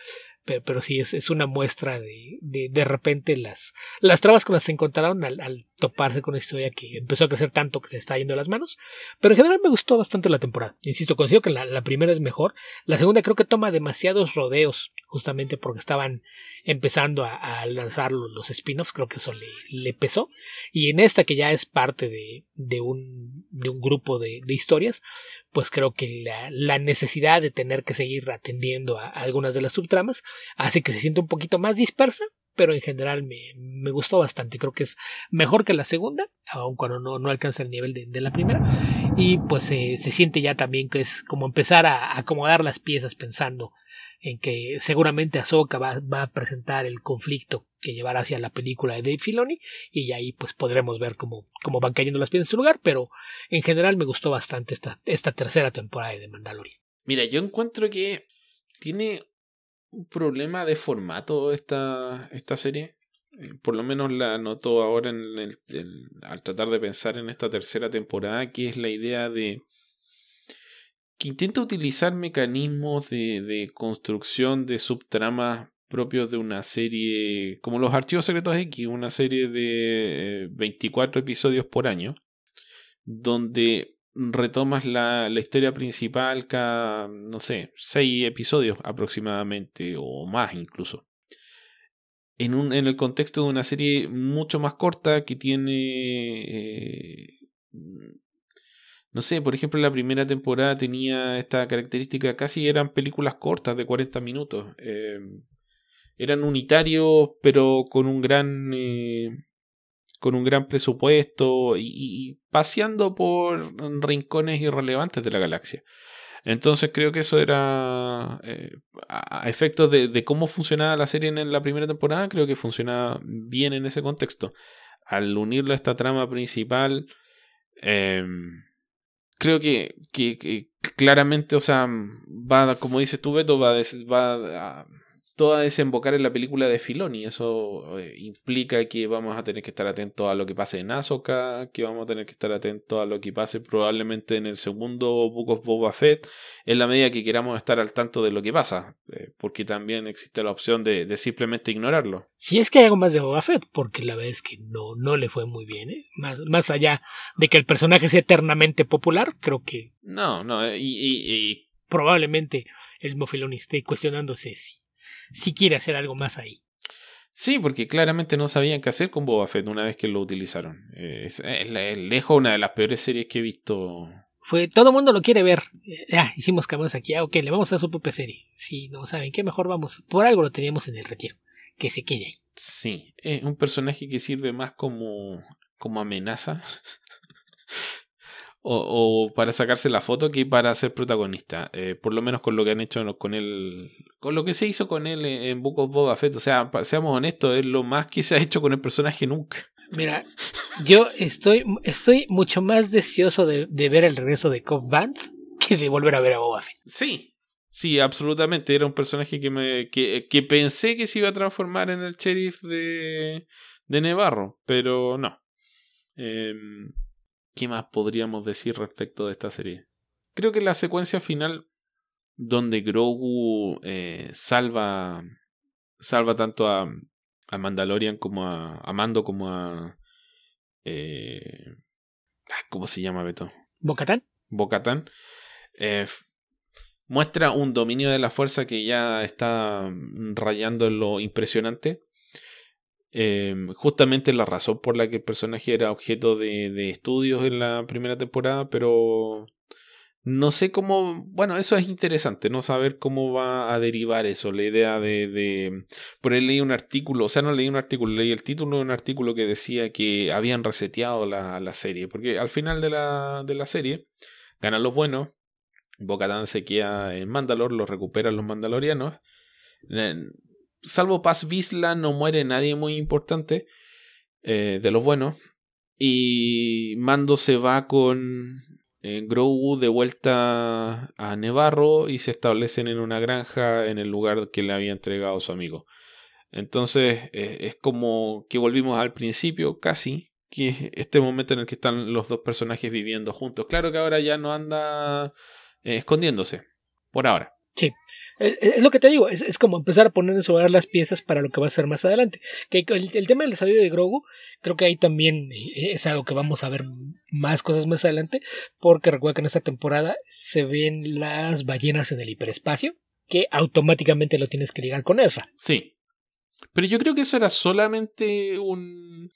pero, pero sí es, es una muestra de, de de repente las las trabas con las que se encontraron al, al toparse con una historia que empezó a crecer tanto que se está yendo de las manos. Pero en general me gustó bastante la temporada. Insisto, considero que la, la primera es mejor. La segunda creo que toma demasiados rodeos, justamente porque estaban empezando a, a lanzar los, los spin-offs. Creo que eso le, le pesó. Y en esta, que ya es parte de, de, un, de un grupo de, de historias, pues creo que la, la necesidad de tener que seguir atendiendo a, a algunas de las subtramas hace que se sienta un poquito más dispersa, pero en general me, me gustó bastante. Creo que es mejor que la segunda, aun cuando no, no alcanza el nivel de, de la primera. Y pues eh, se siente ya también que es como empezar a acomodar las piezas pensando en que seguramente Ahsoka va, va a presentar el conflicto que llevará hacia la película de Dave Filoni, y ahí pues podremos ver cómo, cómo van cayendo las piezas en su lugar, pero en general me gustó bastante esta, esta tercera temporada de Mandalorian. Mira, yo encuentro que tiene un problema de formato esta, esta serie, por lo menos la noto ahora en el, en, al tratar de pensar en esta tercera temporada, que es la idea de que intenta utilizar mecanismos de, de construcción de subtramas propios de una serie, como los Archivos Secretos X, una serie de veinticuatro episodios por año, donde retomas la, la historia principal cada, no sé, seis episodios aproximadamente, o más incluso. En, un, en el contexto de una serie mucho más corta que tiene... Eh, No sé, por ejemplo, la primera temporada tenía esta característica, casi eran películas cortas de cuarenta minutos. Eh, eran unitarios, pero con un gran eh, con un gran presupuesto y, y paseando por rincones irrelevantes de la galaxia. Entonces creo que eso era, eh, a efectos de, de cómo funcionaba la serie en la primera temporada, creo que funcionaba bien en ese contexto. Al unirlo a esta trama principal... Eh, Creo que, que, que claramente, o sea, va, como dices tú, Beto, va, des, va a, todo a desembocar en la película de Filoni. Eso eh, implica que vamos a tener que estar atentos a lo que pase en Ahsoka, que vamos a tener que estar atentos a lo que pase probablemente en el segundo Book of Boba Fett, en la medida que queramos estar al tanto de lo que pasa, eh, porque también existe la opción de, de simplemente ignorarlo. Si es que hay algo más de Boba Fett, porque la verdad es que no, no le fue muy bien, ¿eh? Más, más allá de que el personaje sea eternamente popular, creo que... No, no, eh, y, y, y... probablemente el Filoni esté cuestionándose si si quiere hacer algo más ahí. Sí, porque claramente no sabían qué hacer con Boba Fett una vez que lo utilizaron. Es, es, es lejos una de las peores series que he visto. Fue, todo el mundo lo quiere ver. Ah, hicimos cambios aquí. Ah, ok, le vamos a hacer su propia serie. Si no saben qué, mejor vamos. Por algo lo teníamos en el retiro. Que se quede ahí. Sí, es un personaje que sirve más como, como amenaza. O, o para sacarse la foto que para ser protagonista, eh, por lo menos con lo que han hecho con él, con lo que se hizo con él en, en Book of Boba Fett. O sea, seamos honestos, es lo más que se ha hecho con el personaje nunca. Mira, yo estoy, estoy mucho más deseoso de, de ver el regreso de Cobb Vanth que de volver a ver a Boba Fett. Sí, sí, absolutamente. Era un personaje que, me, que, que pensé que se iba a transformar en el sheriff de, de Nevarro, pero no. Eh, ¿Qué más podríamos decir respecto de esta serie? Creo que la secuencia final donde Grogu eh, salva salva tanto a, a Mandalorian como a, a Mando como a... Eh, ¿Cómo se llama, Beto? ¿Bo-Katan? Bo-Katan. Eh, muestra un dominio de la fuerza que ya está rayando en lo impresionante. Eh, justamente la razón por la que el personaje era objeto de, de estudios en la primera temporada, pero no sé cómo... Bueno, eso es interesante, no saber cómo va a derivar eso, la idea de... de... Por ahí leí un artículo, o sea, no leí un artículo, leí el título de un artículo que decía que habían reseteado la, la serie, porque al final de la, de la serie ganan los buenos, Bo-Katan se queda en Mandalore, los recuperan los mandalorianos, eh, salvo Paz Vizsla no muere nadie muy importante eh, de los buenos, y Mando se va con eh, Grogu de vuelta a Nevarro y se establecen en una granja en el lugar que le había entregado su amigo. Entonces eh, es como que volvimos al principio casi, que este momento en el que están los dos personajes viviendo juntos. Claro que ahora ya no anda eh, escondiéndose, por ahora. Sí, es lo que te digo, es, es como empezar a poner en su lugar las piezas para lo que va a ser más adelante. Que el, el tema del desarrollo de Grogu, creo que ahí también es algo que vamos a ver más cosas más adelante, porque recuerda que en esta temporada se ven las ballenas en el hiperespacio, que automáticamente lo tienes que ligar con Ezra. Sí, pero yo creo que eso era solamente un...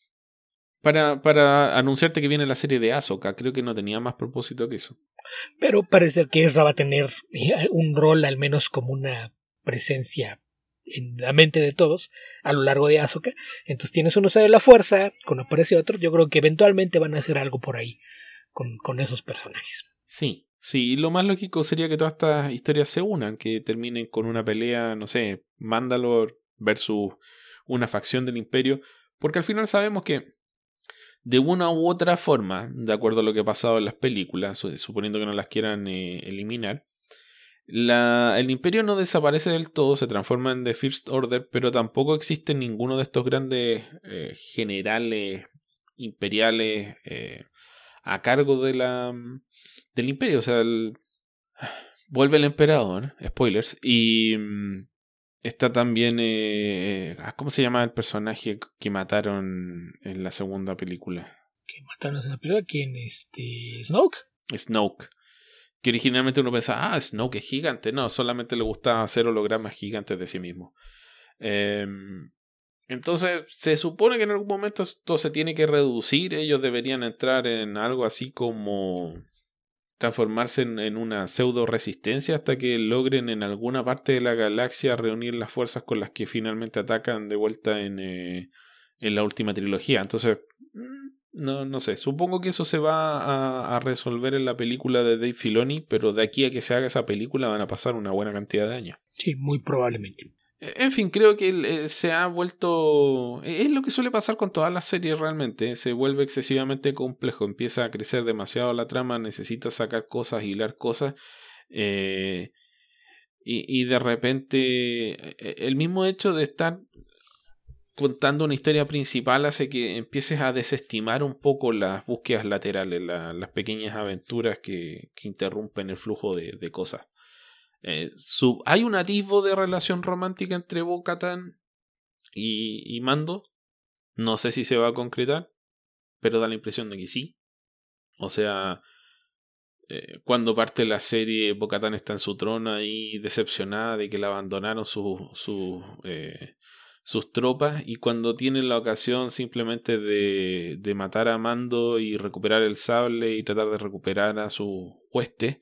Para, para anunciarte que viene la serie de Ahsoka, creo que no tenía más propósito que eso. Pero parece que Ezra va a tener un rol, al menos como una presencia en la mente de todos a lo largo de Ahsoka. Entonces tienes uno de la fuerza, cuando aparece otro, yo creo que eventualmente van a hacer algo por ahí con, con esos personajes. Sí, sí, lo más lógico sería que todas estas historias se unan, que terminen con una pelea, no sé, Mandalore versus una facción del Imperio, porque al final sabemos que de una u otra forma, de acuerdo a lo que ha pasado en las películas, suponiendo que no las quieran eh, eliminar, la, el Imperio no desaparece del todo, se transforma en The First Order, pero tampoco existe ninguno de estos grandes eh, generales imperiales eh, a cargo de la, del Imperio. O sea, el, vuelve el emperador, ¿no? Spoilers, y mmm, está también, eh, ¿cómo se llama el personaje que mataron en la segunda película? ¿Que mataron en la película? ¿Quién? Este, ¿Snoke? Snoke. Que originalmente uno pensaba, ah, Snoke es gigante. No, solamente le gustaba hacer hologramas gigantes de sí mismo. Eh, entonces, se supone que en algún momento esto se tiene que reducir. Ellos deberían entrar en algo así como... transformarse en, en una pseudo resistencia hasta que logren en alguna parte de la galaxia reunir las fuerzas con las que finalmente atacan de vuelta en, eh, en la última trilogía. Entonces, no, no sé, supongo que eso se va a, a resolver en la película de Dave Filoni, pero de aquí a que se haga esa película van a pasar una buena cantidad de años. Sí, muy probablemente. En fin, creo que se ha vuelto... Es lo que suele pasar con todas las series realmente. Se vuelve excesivamente complejo. Empieza a crecer demasiado la trama. Necesitas sacar cosas, hilar cosas. Eh, y, y de repente... El mismo hecho de estar contando una historia principal hace que empieces a desestimar un poco las búsquedas laterales. La, las pequeñas aventuras que, que interrumpen el flujo de, de cosas. Eh, sub, hay un atisbo de relación romántica entre Bo-Katan y, y Mando. No sé si se va a concretar, pero da la impresión de que sí. O sea, eh, cuando parte la serie, Bo-Katan está en su trono ahí decepcionada de que la abandonaron su, su, eh, sus tropas, y cuando tienen la ocasión simplemente de, de matar a Mando y recuperar el sable y tratar de recuperar a su hueste,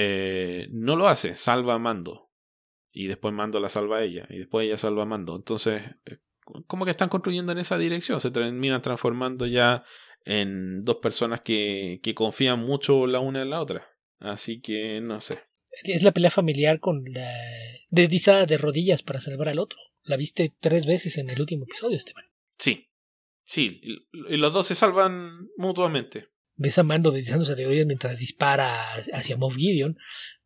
Eh, no lo hace, salva a Mando, y después Mando la salva a ella, y después ella salva a Mando. Entonces, eh, como que están construyendo en esa dirección, se terminan transformando ya en dos personas que, que confían mucho la una en la otra. Así que no sé. Es la pelea familiar con la deslizada de rodillas para salvar al otro. La viste tres veces en el último episodio, Esteban. Sí, sí, y los dos se salvan mutuamente. Ves a Mando deslizándose de rodillas mientras dispara hacia Moff Gideon.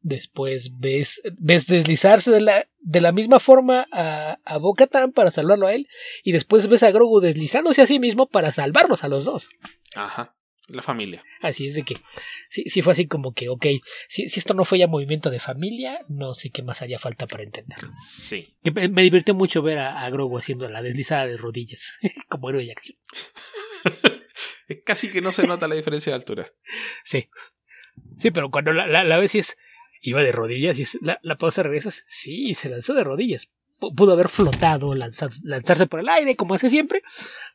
Después ves, ves deslizarse de la, de la misma forma a, a Bo-Katan para salvarlo a él. Y después ves a Grogu deslizándose a sí mismo para salvarlos a los dos. Ajá, la familia. Así es de que, sí, sí fue así como que, ok, si, si esto no fue ya movimiento de familia, no sé qué más haría falta para entenderlo. Sí. Que me, me divirtió mucho ver a, a Grogu haciendo la deslizada de rodillas, como héroe de acción. Casi que no se nota la diferencia de altura. Sí, sí, pero cuando la, la, la ves y es... Iba de rodillas y la, la pausa regresas. Sí, se lanzó de rodillas. Pudo haber flotado, lanzar, lanzarse por el aire, como hace siempre.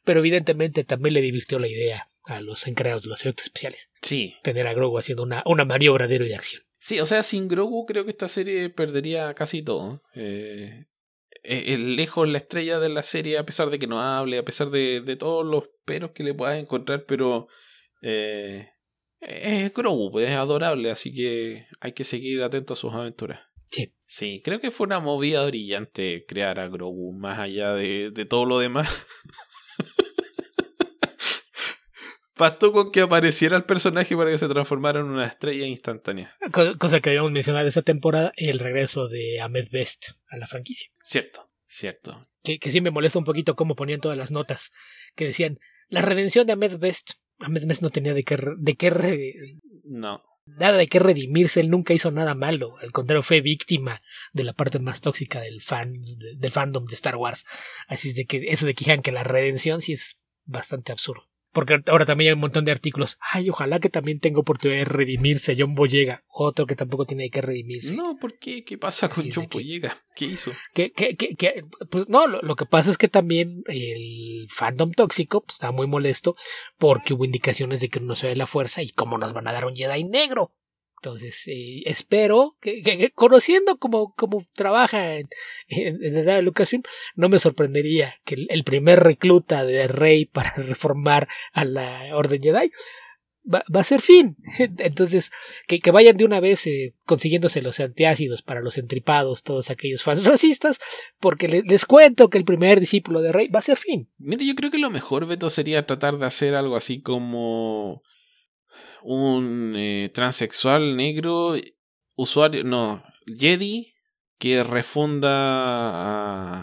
Pero evidentemente también le divirtió la idea a los encargados de los efectos especiales. Sí. Tener a Grogu haciendo una, una maniobra de héroe de acción. Sí, o sea, sin Grogu creo que esta serie perdería casi todo. Eh, el lejos la estrella de la serie, a pesar de que no hable, a pesar de, de todos los peros que le puedas encontrar, pero... Eh... Es Grogu, es adorable, así que hay que seguir atento a sus aventuras. Sí. Sí, creo que fue una movida brillante crear a Grogu, más allá de, de todo lo demás. Bastó con que apareciera el personaje para que se transformara en una estrella instantánea. Cosa que debíamos mencionar de esta temporada, el regreso de Ahmed Best a la franquicia. Cierto, cierto. Que, que sí me molesta un poquito cómo ponían todas las notas, que decían, la redención de Ahmed Best... Ahmed Best no tenía de qué de qué re... no. Nada de qué redimirse, él nunca hizo nada malo, al contrario fue víctima de la parte más tóxica del fans, de, del fandom de Star Wars, así es de que eso de que digan que la redención sí es bastante absurdo, porque ahora también hay un montón de artículos, ay ojalá que también tenga oportunidad de redimirse John Boyega, otro que tampoco tiene de qué redimirse. No, ¿por qué? ¿Qué pasa con John Boyega? ¿Qué hizo? Que, que, que, que, pues no, lo, lo que pasa es que también el fandom tóxico pues, está muy molesto porque hubo indicaciones de que no se ve la fuerza y cómo nos van a dar un Jedi negro. Entonces, eh, espero, que, que, que conociendo cómo, cómo trabaja en, en, en la educación, no me sorprendería que el, el primer recluta de Rey para reformar a la Orden Jedi va, va a ser Finn. Entonces, que, que vayan de una vez eh, consiguiéndose los antiácidos para los entripados, todos aquellos fans racistas, porque les, les cuento que el primer discípulo de Rey va a ser Finn. Mira, yo creo que lo mejor, Beto, sería tratar de hacer algo así como... un eh, transexual negro usuario, no, Jedi que refunda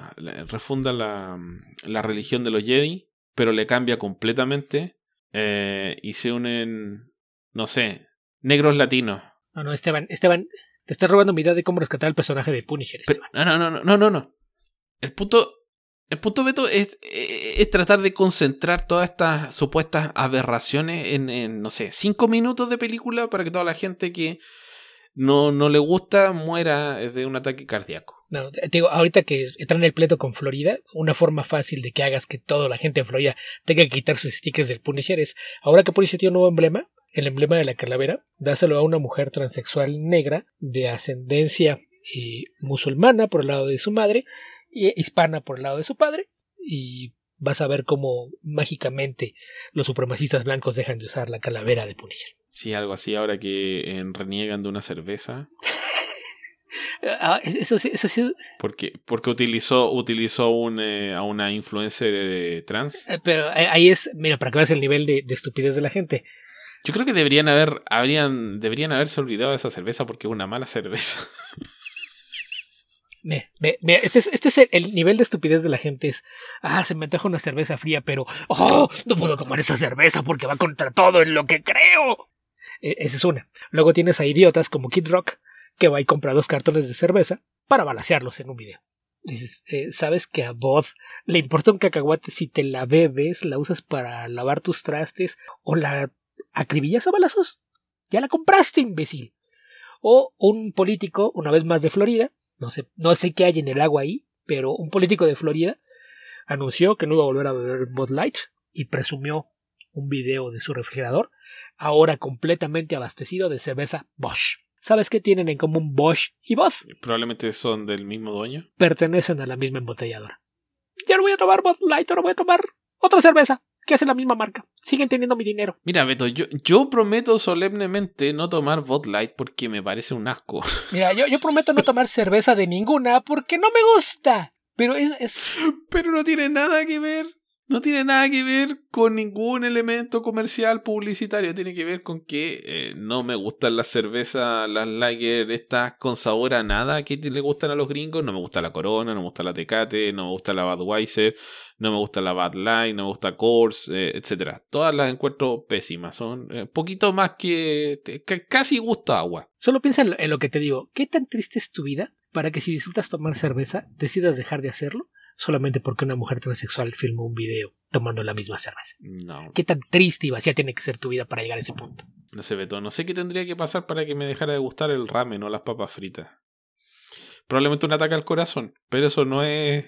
a, refunda la, la religión de los Jedi, pero le cambia completamente eh, y se unen, no sé, negros latinos. No, no, Esteban, Esteban, te estás robando mi idea de cómo rescatar al personaje de Punisher, Esteban. Pero, no, no, no, no, no, no. El punto... El punto, Beto, es, es, es tratar de concentrar todas estas supuestas aberraciones en, en, no sé, cinco minutos de película para que toda la gente que no, no le gusta muera de un ataque cardíaco. No, te digo, ahorita que traen el pleito con Florida, una forma fácil de que hagas que toda la gente de Florida tenga que quitar sus stickers del Punisher es, ahora que Punisher tiene un nuevo emblema, el emblema de la calavera, dáselo a una mujer transexual negra de ascendencia eh, musulmana por el lado de su madre, hispana por el lado de su padre, y vas a ver cómo mágicamente los supremacistas blancos dejan de usar la calavera de Punisher. Sí, algo así, ahora que eh, reniegan de una cerveza. ah, eso sí, eso sí. Porque, porque utilizó, utilizó un, eh, a una influencer eh, trans. Pero ahí es, mira, para que veas el nivel de, de estupidez de la gente. Yo creo que deberían haber, habrían, deberían haberse olvidado de esa cerveza porque es una mala cerveza. Mira, mira, este es, este es el, el nivel de estupidez de la gente. Es, ah, se me antoja una cerveza fría, pero oh, no puedo tomar esa cerveza porque va contra todo en lo que creo. E- esa es una. Luego tienes a idiotas como Kid Rock, que va y compra dos cartones de cerveza para balacearlos en un video. Dices, eh, ¿sabes que a Bod le importa un cacahuate si te la bebes, la usas para lavar tus trastes o la acribillas a balazos? Ya la compraste, imbécil. O un político, una vez más de Florida, No sé, no sé qué hay en el agua ahí, pero un político de Florida anunció que no iba a volver a beber Bud Light y presumió un video de su refrigerador, ahora completamente abastecido de cerveza Bosch. ¿Sabes qué tienen en común Bosch y Bud? Probablemente son del mismo dueño. Pertenecen a la misma embotelladora. Ya no voy a tomar Bud Light, ahora voy a tomar otra cerveza que hace la misma marca. Siguen teniendo mi dinero. Mira, Beto, yo, yo prometo solemnemente no tomar Bud Light porque me parece un asco. Mira, yo, yo prometo no tomar cerveza de ninguna porque no me gusta. Pero es, es... Pero no tiene nada que ver. no tiene nada que ver con ningún elemento comercial publicitario. Tiene que ver con que eh, no me gustan las cervezas, las lager, estas con sabor a nada que le gustan a los gringos. No me gusta la Corona, no me gusta la Tecate, no me gusta la Budweiser, no me gusta la Bud Light, no me gusta Coors, eh, etcétera. Todas las encuentro pésimas. Son eh, poquito más que, que casi gusto a agua. Solo piensa en lo que te digo. ¿Qué tan triste es tu vida para que si disfrutas tomar cerveza decidas dejar de hacerlo solamente porque una mujer transexual filmó un video tomando la misma cerveza? No. ¿Qué tan triste y vacía tiene que ser tu vida para llegar a ese punto? No sé, Beto. No sé qué tendría que pasar para que me dejara de gustar el ramen o las papas fritas. Probablemente un ataque al corazón, pero eso no es...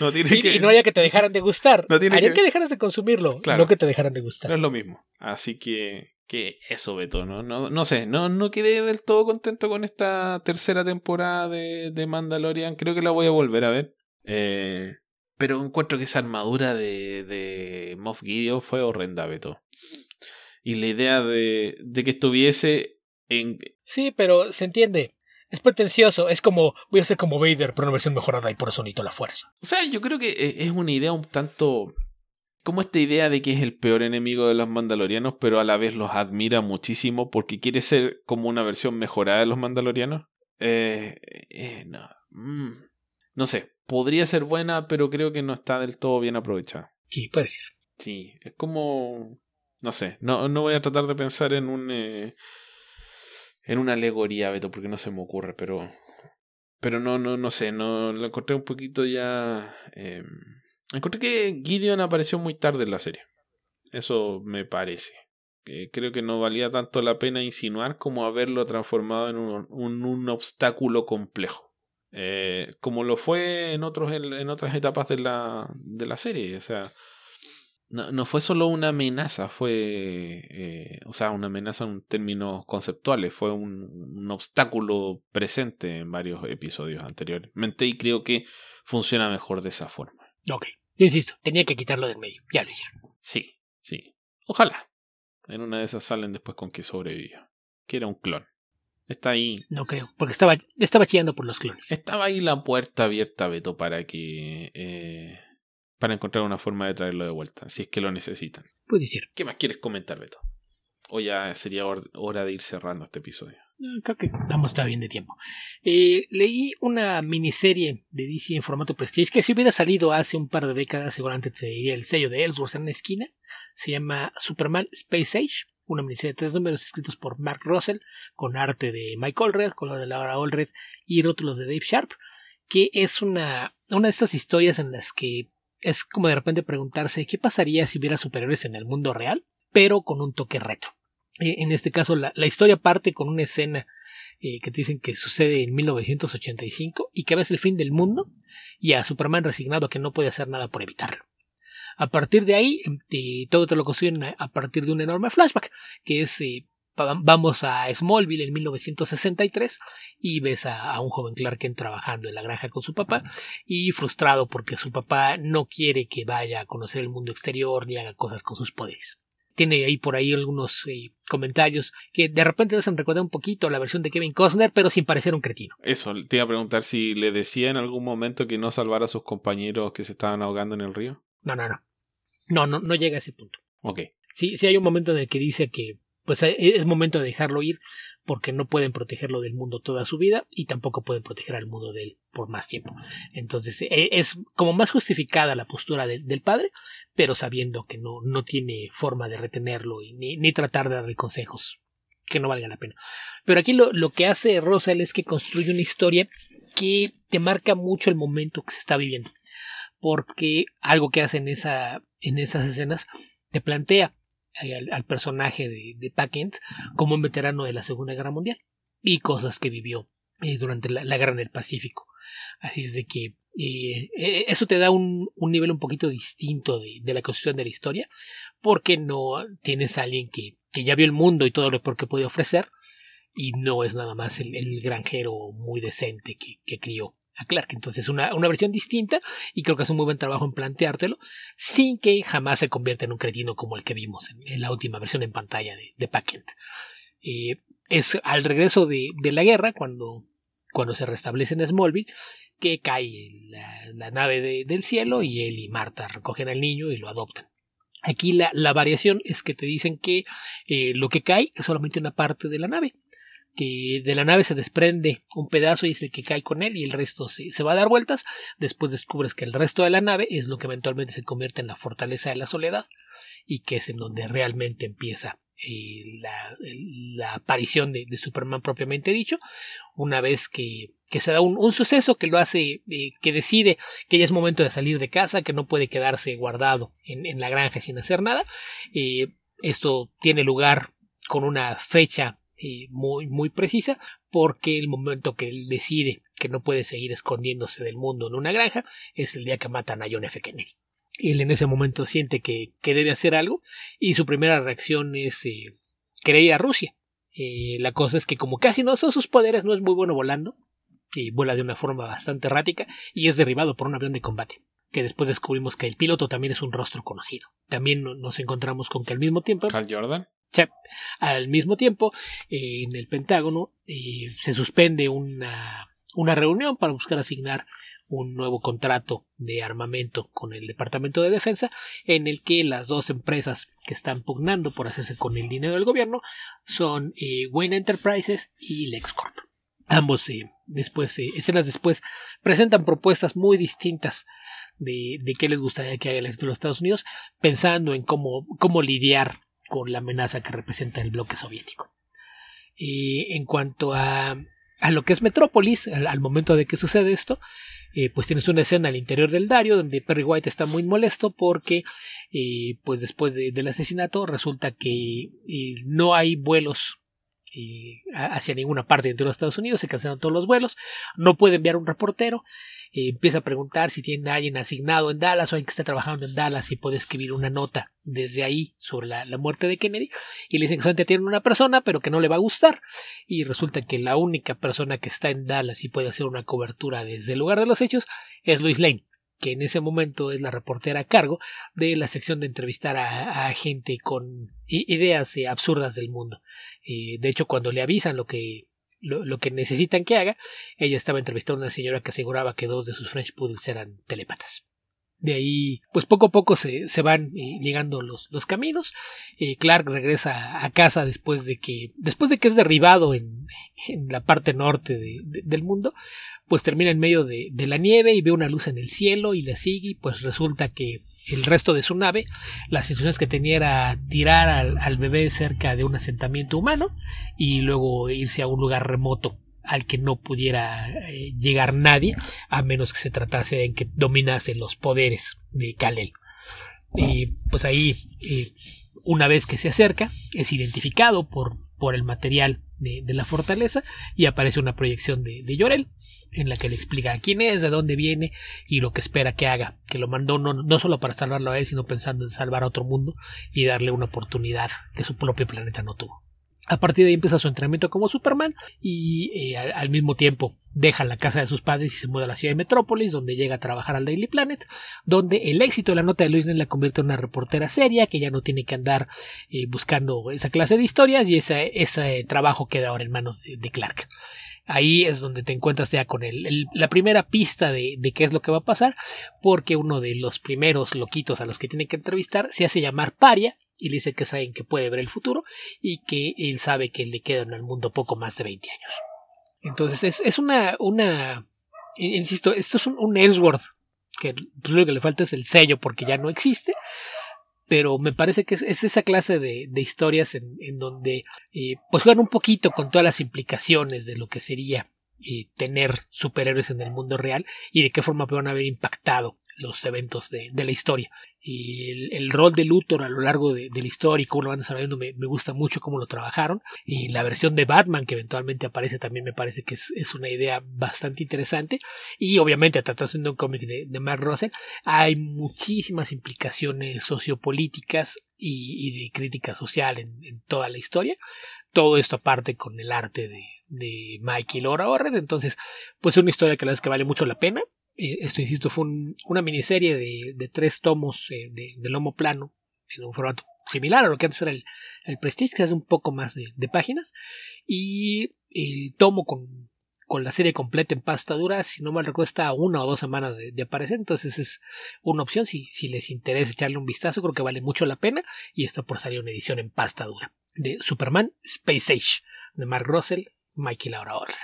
no tiene y, que... y no haya que te dejaran de gustar. No tiene Haría que... que dejaras de consumirlo, claro. No que te dejaran de gustar. No es lo mismo. Así que... que eso, Beto, ¿no? No, no sé, no, no quedé del todo contento con esta tercera temporada de, de Mandalorian. Creo que la voy a volver a ver. Eh, pero encuentro que esa armadura de, de Moff Gideon fue horrenda, Beto. Y la idea de, de que estuviese en... Sí, pero se entiende. Es pretencioso. Es como, voy a ser como Vader, pero una versión mejorada y por eso necesito la fuerza. O sea, yo creo que es una idea un tanto... como esta idea de que es el peor enemigo de los mandalorianos, pero a la vez los admira muchísimo porque quiere ser como una versión mejorada de los mandalorianos. Eh, eh, no. Mm. No sé, podría ser buena, pero creo que no está del todo bien aprovechada. Sí, puede ser. Sí, es como... no sé, no, no voy a tratar de pensar en un eh, en una alegoría, Beto, porque no se me ocurre, pero pero no, no, no sé, no lo encontré un poquito ya... Eh, Encontré que Gideon apareció muy tarde en la serie. Eso me parece. Eh, creo que no valía tanto la pena insinuar como haberlo transformado en un, un, un obstáculo complejo. Eh, como lo fue en, otros, en, en otras etapas de la, de la serie. O sea, no, no fue solo una amenaza. Fue, eh, o sea, una amenaza en términos conceptuales. Fue un, un obstáculo presente en varios episodios anteriormente. Y creo que funciona mejor de esa forma. Ok, yo insisto, tenía que quitarlo del medio, ya lo hicieron. Sí, sí, ojalá. En una de esas salen después con que sobrevivió, que era un clon. Está ahí. No creo, porque estaba, estaba chillando por los clones. Estaba ahí la puerta abierta, Beto, para que eh, para encontrar una forma de traerlo de vuelta, si es que lo necesitan. Puede ser. ¿Qué más quieres comentar, Beto? O ya sería hora de ir cerrando este episodio. Creo que vamos está bien de tiempo. Eh, leí una miniserie de D C en formato Prestige que si hubiera salido hace un par de décadas seguramente te diría el sello de Ellsworth en la esquina. Se llama Superman Space Age, una miniserie de tres números escritos por Mark Russell con arte de Mike Allred, color de Laura Allred y rótulos de Dave Sharp, que es una, una de estas historias en las que es como de repente preguntarse qué pasaría si hubiera superhéroes en el mundo real, pero con un toque retro. En este caso, la, la historia parte con una escena eh, que te dicen que sucede en mil novecientos ochenta y cinco y que ves el fin del mundo y a Superman resignado que no puede hacer nada por evitarlo. A partir de ahí, eh, todo te lo construyen a, a partir de un enorme flashback, que es, eh, vamos a Smallville en mil novecientos sesenta y tres y ves a, a un joven Clark Kent trabajando en la granja con su papá y frustrado porque su papá no quiere que vaya a conocer el mundo exterior ni haga cosas con sus poderes. Tiene ahí por ahí algunos eh, comentarios que de repente hacen recordar un poquito la versión de Kevin Costner, pero sin parecer un cretino. Eso, te iba a preguntar si le decía en algún momento que no salvara a sus compañeros que se estaban ahogando en el río. No, no, no. No, no, no llega a ese punto. Ok. Sí, sí hay un momento en el que dice que pues es momento de dejarlo ir porque no pueden protegerlo del mundo toda su vida y tampoco pueden proteger al mundo de él por más tiempo. Entonces es como más justificada la postura de, del padre, pero sabiendo que no, no tiene forma de retenerlo y ni, ni tratar de darle consejos que no valga la pena. Pero aquí lo, lo que hace Russell es que construye una historia que te marca mucho el momento que se está viviendo, porque algo que hace en, esa, en esas escenas te plantea Al, al personaje de, de Packent como un veterano de la Segunda Guerra Mundial y cosas que vivió eh, durante la, la Guerra del Pacífico. Así es de que eh, eh, eso te da un, un nivel un poquito distinto de, de la construcción de la historia, porque no tienes a alguien que, que ya vio el mundo y todo lo que puede ofrecer y no es nada más el, el granjero muy decente que, que crió a Clark. Entonces una, una versión distinta y creo que hace un muy buen trabajo en planteártelo sin que jamás se convierta en un cretino como el que vimos en, en la última versión en pantalla de, de Packent. Eh, es al regreso de, de la guerra cuando, cuando se restablece en Smallville que cae la, la nave de, del cielo, y él y Marta recogen al niño y lo adoptan. Aquí la, la variación es que te dicen que eh, lo que cae es solamente una parte de la nave, que de la nave se desprende un pedazo y es el que cae con él, y el resto se, se va a dar vueltas. Después descubres que el resto de la nave es lo que eventualmente se convierte en la fortaleza de la soledad, y que es en donde realmente empieza eh, la, la aparición de, de Superman propiamente dicho, una vez que, que se da un, un suceso que lo hace, eh, que decide que ya es momento de salir de casa, que no puede quedarse guardado en, en la granja sin hacer nada. Eh, esto tiene lugar con una fecha Eh, muy muy precisa, porque el momento que él decide que no puede seguir escondiéndose del mundo en una granja es el día que matan a John F. Kennedy. Él en ese momento siente que, que debe hacer algo, y su primera reacción es eh, querer ir a Rusia. Eh, la cosa es que, como casi no son sus poderes, no es muy bueno volando, y vuela de una forma bastante errática, y es derribado por un avión de combate, que después descubrimos que el piloto también es un rostro conocido. También nos encontramos con que al mismo tiempo... Hal Jordan. Al mismo tiempo, eh, en el Pentágono eh, se suspende una, una reunión para buscar asignar un nuevo contrato de armamento con el Departamento de Defensa, en el que las dos empresas que están pugnando por hacerse con el dinero del gobierno son eh, Wayne Enterprises y LexCorp. Ambos, eh, después, eh, escenas después, presentan propuestas muy distintas de, de qué les gustaría que haga el ejército de los Estados Unidos, pensando en cómo, cómo lidiar con la amenaza que representa el bloque soviético. Y en cuanto a, a lo que es Metrópolis, al, al momento de que sucede esto, eh, pues tienes una escena al interior del Dario donde Perry White está muy molesto porque eh, pues después de, del asesinato resulta que eh, no hay vuelos eh, hacia ninguna parte dentro de los Estados Unidos, se cancelan todos los vuelos, no puede enviar un reportero. Eh, empieza a preguntar si tiene a alguien asignado en Dallas o alguien que está trabajando en Dallas y puede escribir una nota desde ahí sobre la, la muerte de Kennedy, y le dicen que solamente tienen una persona pero que no le va a gustar, y resulta que la única persona que está en Dallas y puede hacer una cobertura desde el lugar de los hechos es Lois Lane, que en ese momento es la reportera a cargo de la sección de entrevistar a, a gente con ideas eh, absurdas del mundo. Eh, de hecho, cuando le avisan lo que Lo, lo que necesitan que haga, ella estaba entrevistando a una señora que aseguraba que dos de sus French Poodles eran telepatas. De ahí, pues poco a poco se, se van eh, llegando los, los caminos. Eh, Clark regresa a casa después de que, después de que es derribado en, en la parte norte de, de, del mundo, pues termina en medio de, de la nieve y ve una luz en el cielo y la sigue, y pues resulta que el resto de su nave, las instrucciones que tenía era tirar al, al bebé cerca de un asentamiento humano y luego irse a un lugar remoto al que no pudiera eh, llegar nadie, a menos que se tratase en que dominase los poderes de Kal-El. Y pues ahí, eh, una vez que se acerca, es identificado por, por el material de, de la fortaleza, y aparece una proyección de, de Jor-El, en la que le explica quién es, de dónde viene y lo que espera que haga, que lo mandó no, no solo para salvarlo a él, sino pensando en salvar a otro mundo y darle una oportunidad que su propio planeta no tuvo. A partir de ahí empieza su entrenamiento como Superman, y eh, al, al mismo tiempo deja la casa de sus padres y se muda a la ciudad de Metrópolis, donde llega a trabajar al Daily Planet, donde el éxito de la nota de Lois Lane la convierte en una reportera seria que ya no tiene que andar eh, buscando esa clase de historias, y ese, ese trabajo queda ahora en manos de, de Clark. Ahí es donde te encuentras ya con el, el, la primera pista de, de qué es lo que va a pasar, porque uno de los primeros loquitos a los que tiene que entrevistar se hace llamar Paria, y le dice que saben que puede ver el futuro y que él sabe que le quedan al mundo poco más de veinte años. Entonces es, es una, una, insisto, esto es un, un Ellsworth, que pues lo que le falta es el sello porque ya no existe, pero me parece que es, es esa clase de, de historias en, en donde eh, pues juegan un poquito con todas las implicaciones de lo que sería eh, tener superhéroes en el mundo real y de qué forma pueden haber impactado los eventos de, de la historia. Y el, el rol de Luthor a lo largo de, de la historia y cómo lo van desarrollando me, me gusta mucho cómo lo trabajaron, y la versión de Batman que eventualmente aparece también me parece que es, es una idea bastante interesante, y obviamente tratándose de un cómic de, de Mark Russell hay muchísimas implicaciones sociopolíticas y, y de crítica social en, en toda la historia, todo esto aparte con el arte de, de Michael O'Rourke. Entonces pues es una historia que la verdad es que vale mucho la pena. Esto, insisto, fue un, una miniserie de, de tres tomos eh, de, de lomo plano, en un formato similar a lo que antes era el, el Prestige, que es un poco más de, de páginas, y el tomo con, con la serie completa en pasta dura, si no mal recuerdo está una o dos semanas de, de aparecer, entonces es una opción si, si les interesa echarle un vistazo, creo que vale mucho la pena, y está por salir una edición en pasta dura de Superman Space Age, de Mark Russell, Mike y Laura Orles.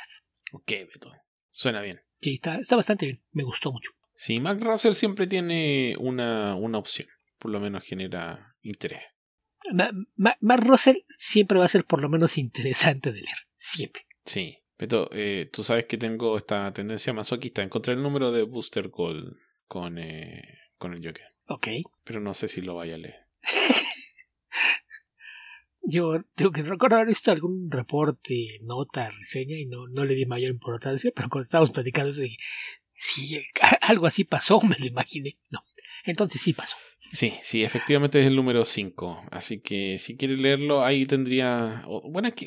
Ok, Beto, suena bien. Sí, está, está bastante bien, me gustó mucho. Sí, Mark Russell siempre tiene una, una opción, por lo menos genera interés. Mark Ma, Ma Russell siempre va a ser por lo menos interesante de leer, siempre. Sí. Beto, eh, tú sabes que tengo esta tendencia masoquista. Encontré el número de Booster Gold con, eh, con el Joker. Ok. Pero no sé si lo vaya a leer. Yo tengo que recordar haber visto algún reporte, nota, reseña, y no, no le di mayor importancia, pero cuando estábamos platicando eso dije, si algo así pasó, me lo imaginé. No, entonces sí pasó. Sí, sí, efectivamente es el número cinco. Así que si quiere leerlo, ahí tendría... Bueno, es que...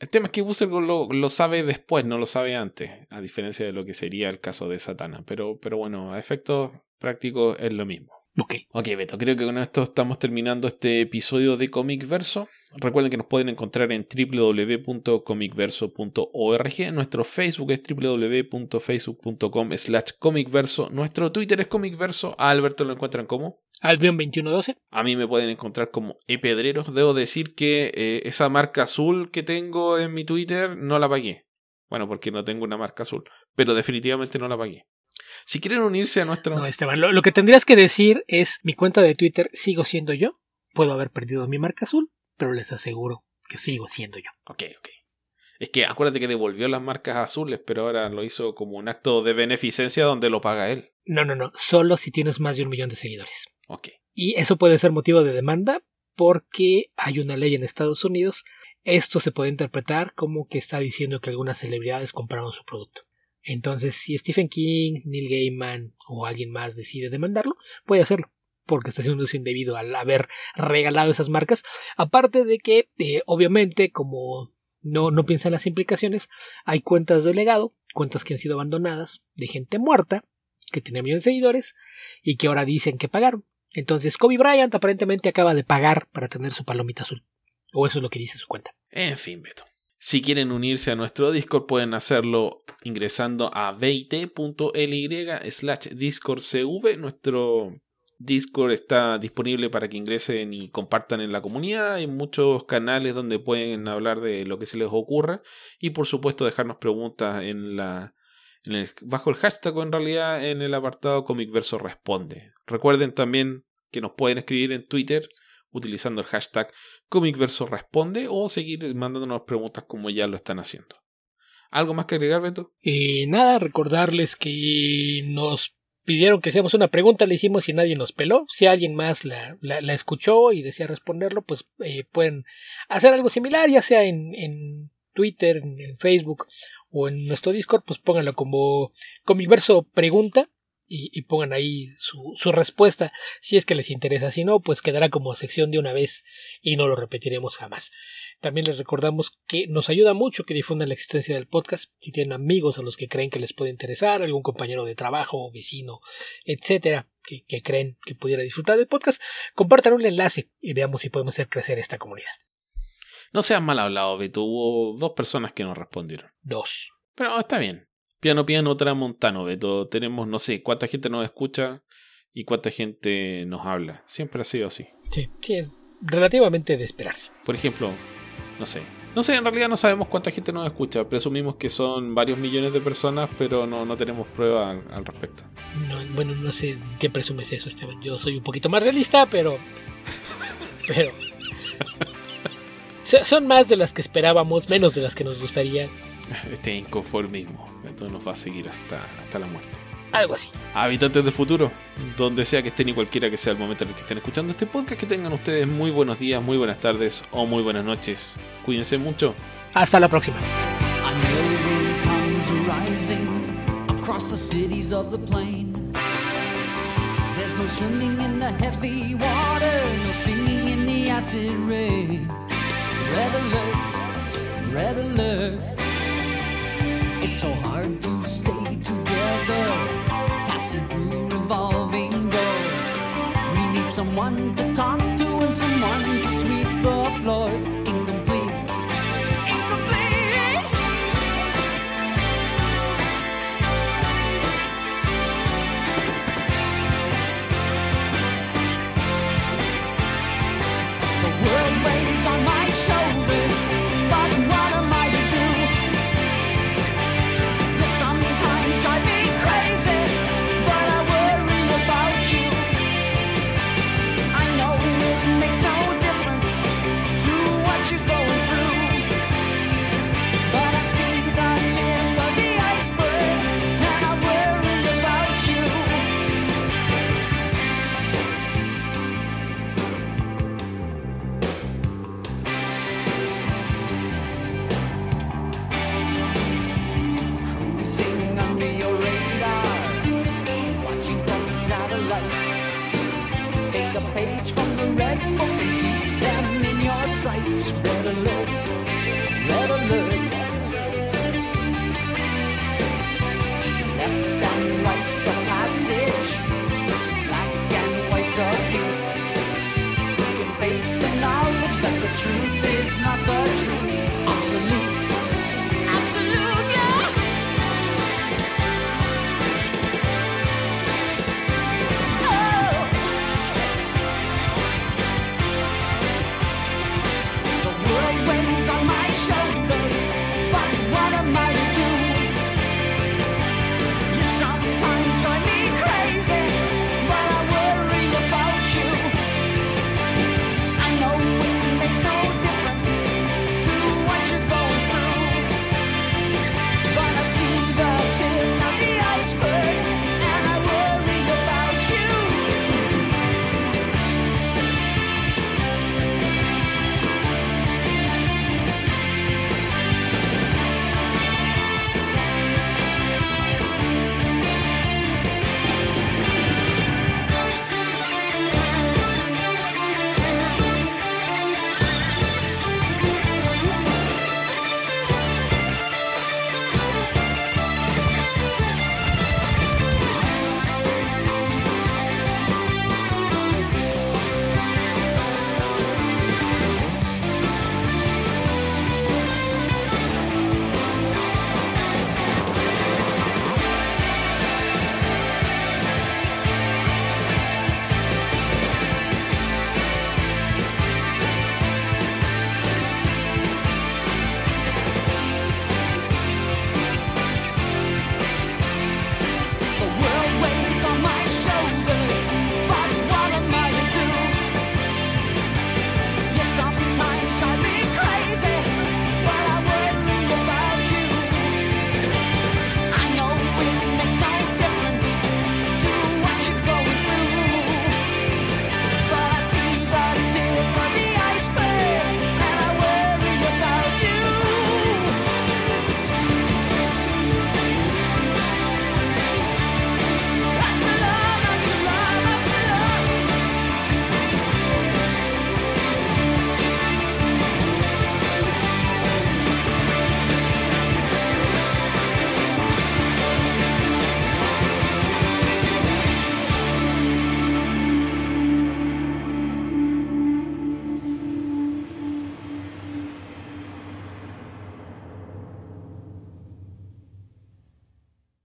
El tema es que Booster Gold lo, lo sabe después, no lo sabe antes, a diferencia de lo que sería el caso de Satana. Pero, pero bueno, a efectos prácticos es lo mismo. Ok. Ok, Beto, creo que con esto estamos terminando este episodio de Comicverso. Recuerden que nos pueden encontrar en doble u doble u doble u punto comicverso punto org. Nuestro Facebook es doble u doble u doble u punto facebook punto com slash comicverso. Nuestro Twitter es Comicverso. A Alberto lo encuentran como... Albion veintiuno doce. A mí me pueden encontrar como E. Pedreros. Debo decir que eh, esa marca azul que tengo en mi Twitter no la pagué. Bueno, porque no tengo una marca azul. Pero definitivamente no la pagué. Si quieren unirse a nuestro... No, Esteban, lo, lo que tendrías que decir es, mi cuenta de Twitter sigo siendo yo. Puedo haber perdido mi marca azul, pero les aseguro que sigo siendo yo. Ok, ok. Es que acuérdate que devolvió las marcas azules, pero ahora lo hizo como un acto de beneficencia donde lo paga él. No, no, no. Solo si tienes más de un millón de seguidores. Okay. Y eso puede ser motivo de demanda porque hay una ley en Estados Unidos. Esto se puede interpretar como que está diciendo que algunas celebridades compraron su producto. Entonces, si Stephen King, Neil Gaiman o alguien más decide demandarlo, puede hacerlo porque está haciendo uso indebido al haber regalado esas marcas. Aparte de que, eh, obviamente, como no, no piensa en las implicaciones, hay cuentas de legado, cuentas que han sido abandonadas, de gente muerta, que tenía millones de seguidores y que ahora dicen que pagaron. Entonces Kobe Bryant aparentemente acaba de pagar para tener su palomita azul. O eso es lo que dice su cuenta. En fin, Beto. Si quieren unirse a nuestro Discord pueden hacerlo ingresando a bit punto l y slash discord c v. Nuestro Discord está disponible para que ingresen y compartan en la comunidad. Hay muchos canales donde pueden hablar de lo que se les ocurra. Y por supuesto dejarnos preguntas en la... En el, bajo el hashtag o en realidad en el apartado Comicverso Responde. Recuerden también que nos pueden escribir en Twitter utilizando el hashtag Comicverso Responde o seguir mandándonos preguntas como ya lo están haciendo. ¿Algo más que agregar, Beto? Eh, nada, recordarles que nos pidieron que hiciéramos una pregunta, le hicimos y nadie nos peló. Si alguien más la, la, la escuchó y desea responderlo, pues eh, pueden hacer algo similar, ya sea en... en... Twitter, en Facebook o en nuestro Discord, pues pónganlo como Comicverso Pregunta y, y pongan ahí su, su respuesta si es que les interesa, si no, pues quedará como sección de una vez y no lo repetiremos jamás. También les recordamos que nos ayuda mucho que difundan la existencia del podcast, si tienen amigos a los que creen que les puede interesar, algún compañero de trabajo, vecino, etcétera, que, que creen que pudiera disfrutar del podcast, compartan un enlace y veamos si podemos hacer crecer esta comunidad. No seas mal hablado, Beto. Hubo dos personas que nos respondieron. Dos. Pero está bien. Piano, piano, tramontano, Beto. Tenemos, no sé, cuánta gente nos escucha y cuánta gente nos habla. Siempre ha sido así. Sí, sí, es relativamente de esperarse. Por ejemplo, no sé. No sé, en realidad no sabemos cuánta gente nos escucha. Presumimos que son varios millones de personas, pero no, no tenemos prueba al, al respecto. No, bueno, no sé qué presumes eso, Esteban. Yo soy un poquito más realista, pero... pero... Son más de las que esperábamos, menos de las que nos gustaría. Este inconformismo, entonces nos va a seguir hasta, hasta la muerte. Algo así. Habitantes del futuro, donde sea que estén y cualquiera que sea el momento en el que estén escuchando este podcast, que tengan ustedes muy buenos días, muy buenas tardes o muy buenas noches. Cuídense mucho. Hasta la próxima. Red alert, red alert. It's so hard to stay together, passing through revolving doors. We need someone to talk to and someone to sweep the floors. Incomplete, incomplete. page from the red book and keep them in your sights. Red alert, red alert. Left and right's a passage, black and white's a hue. You can face the knowledge that the truth is not the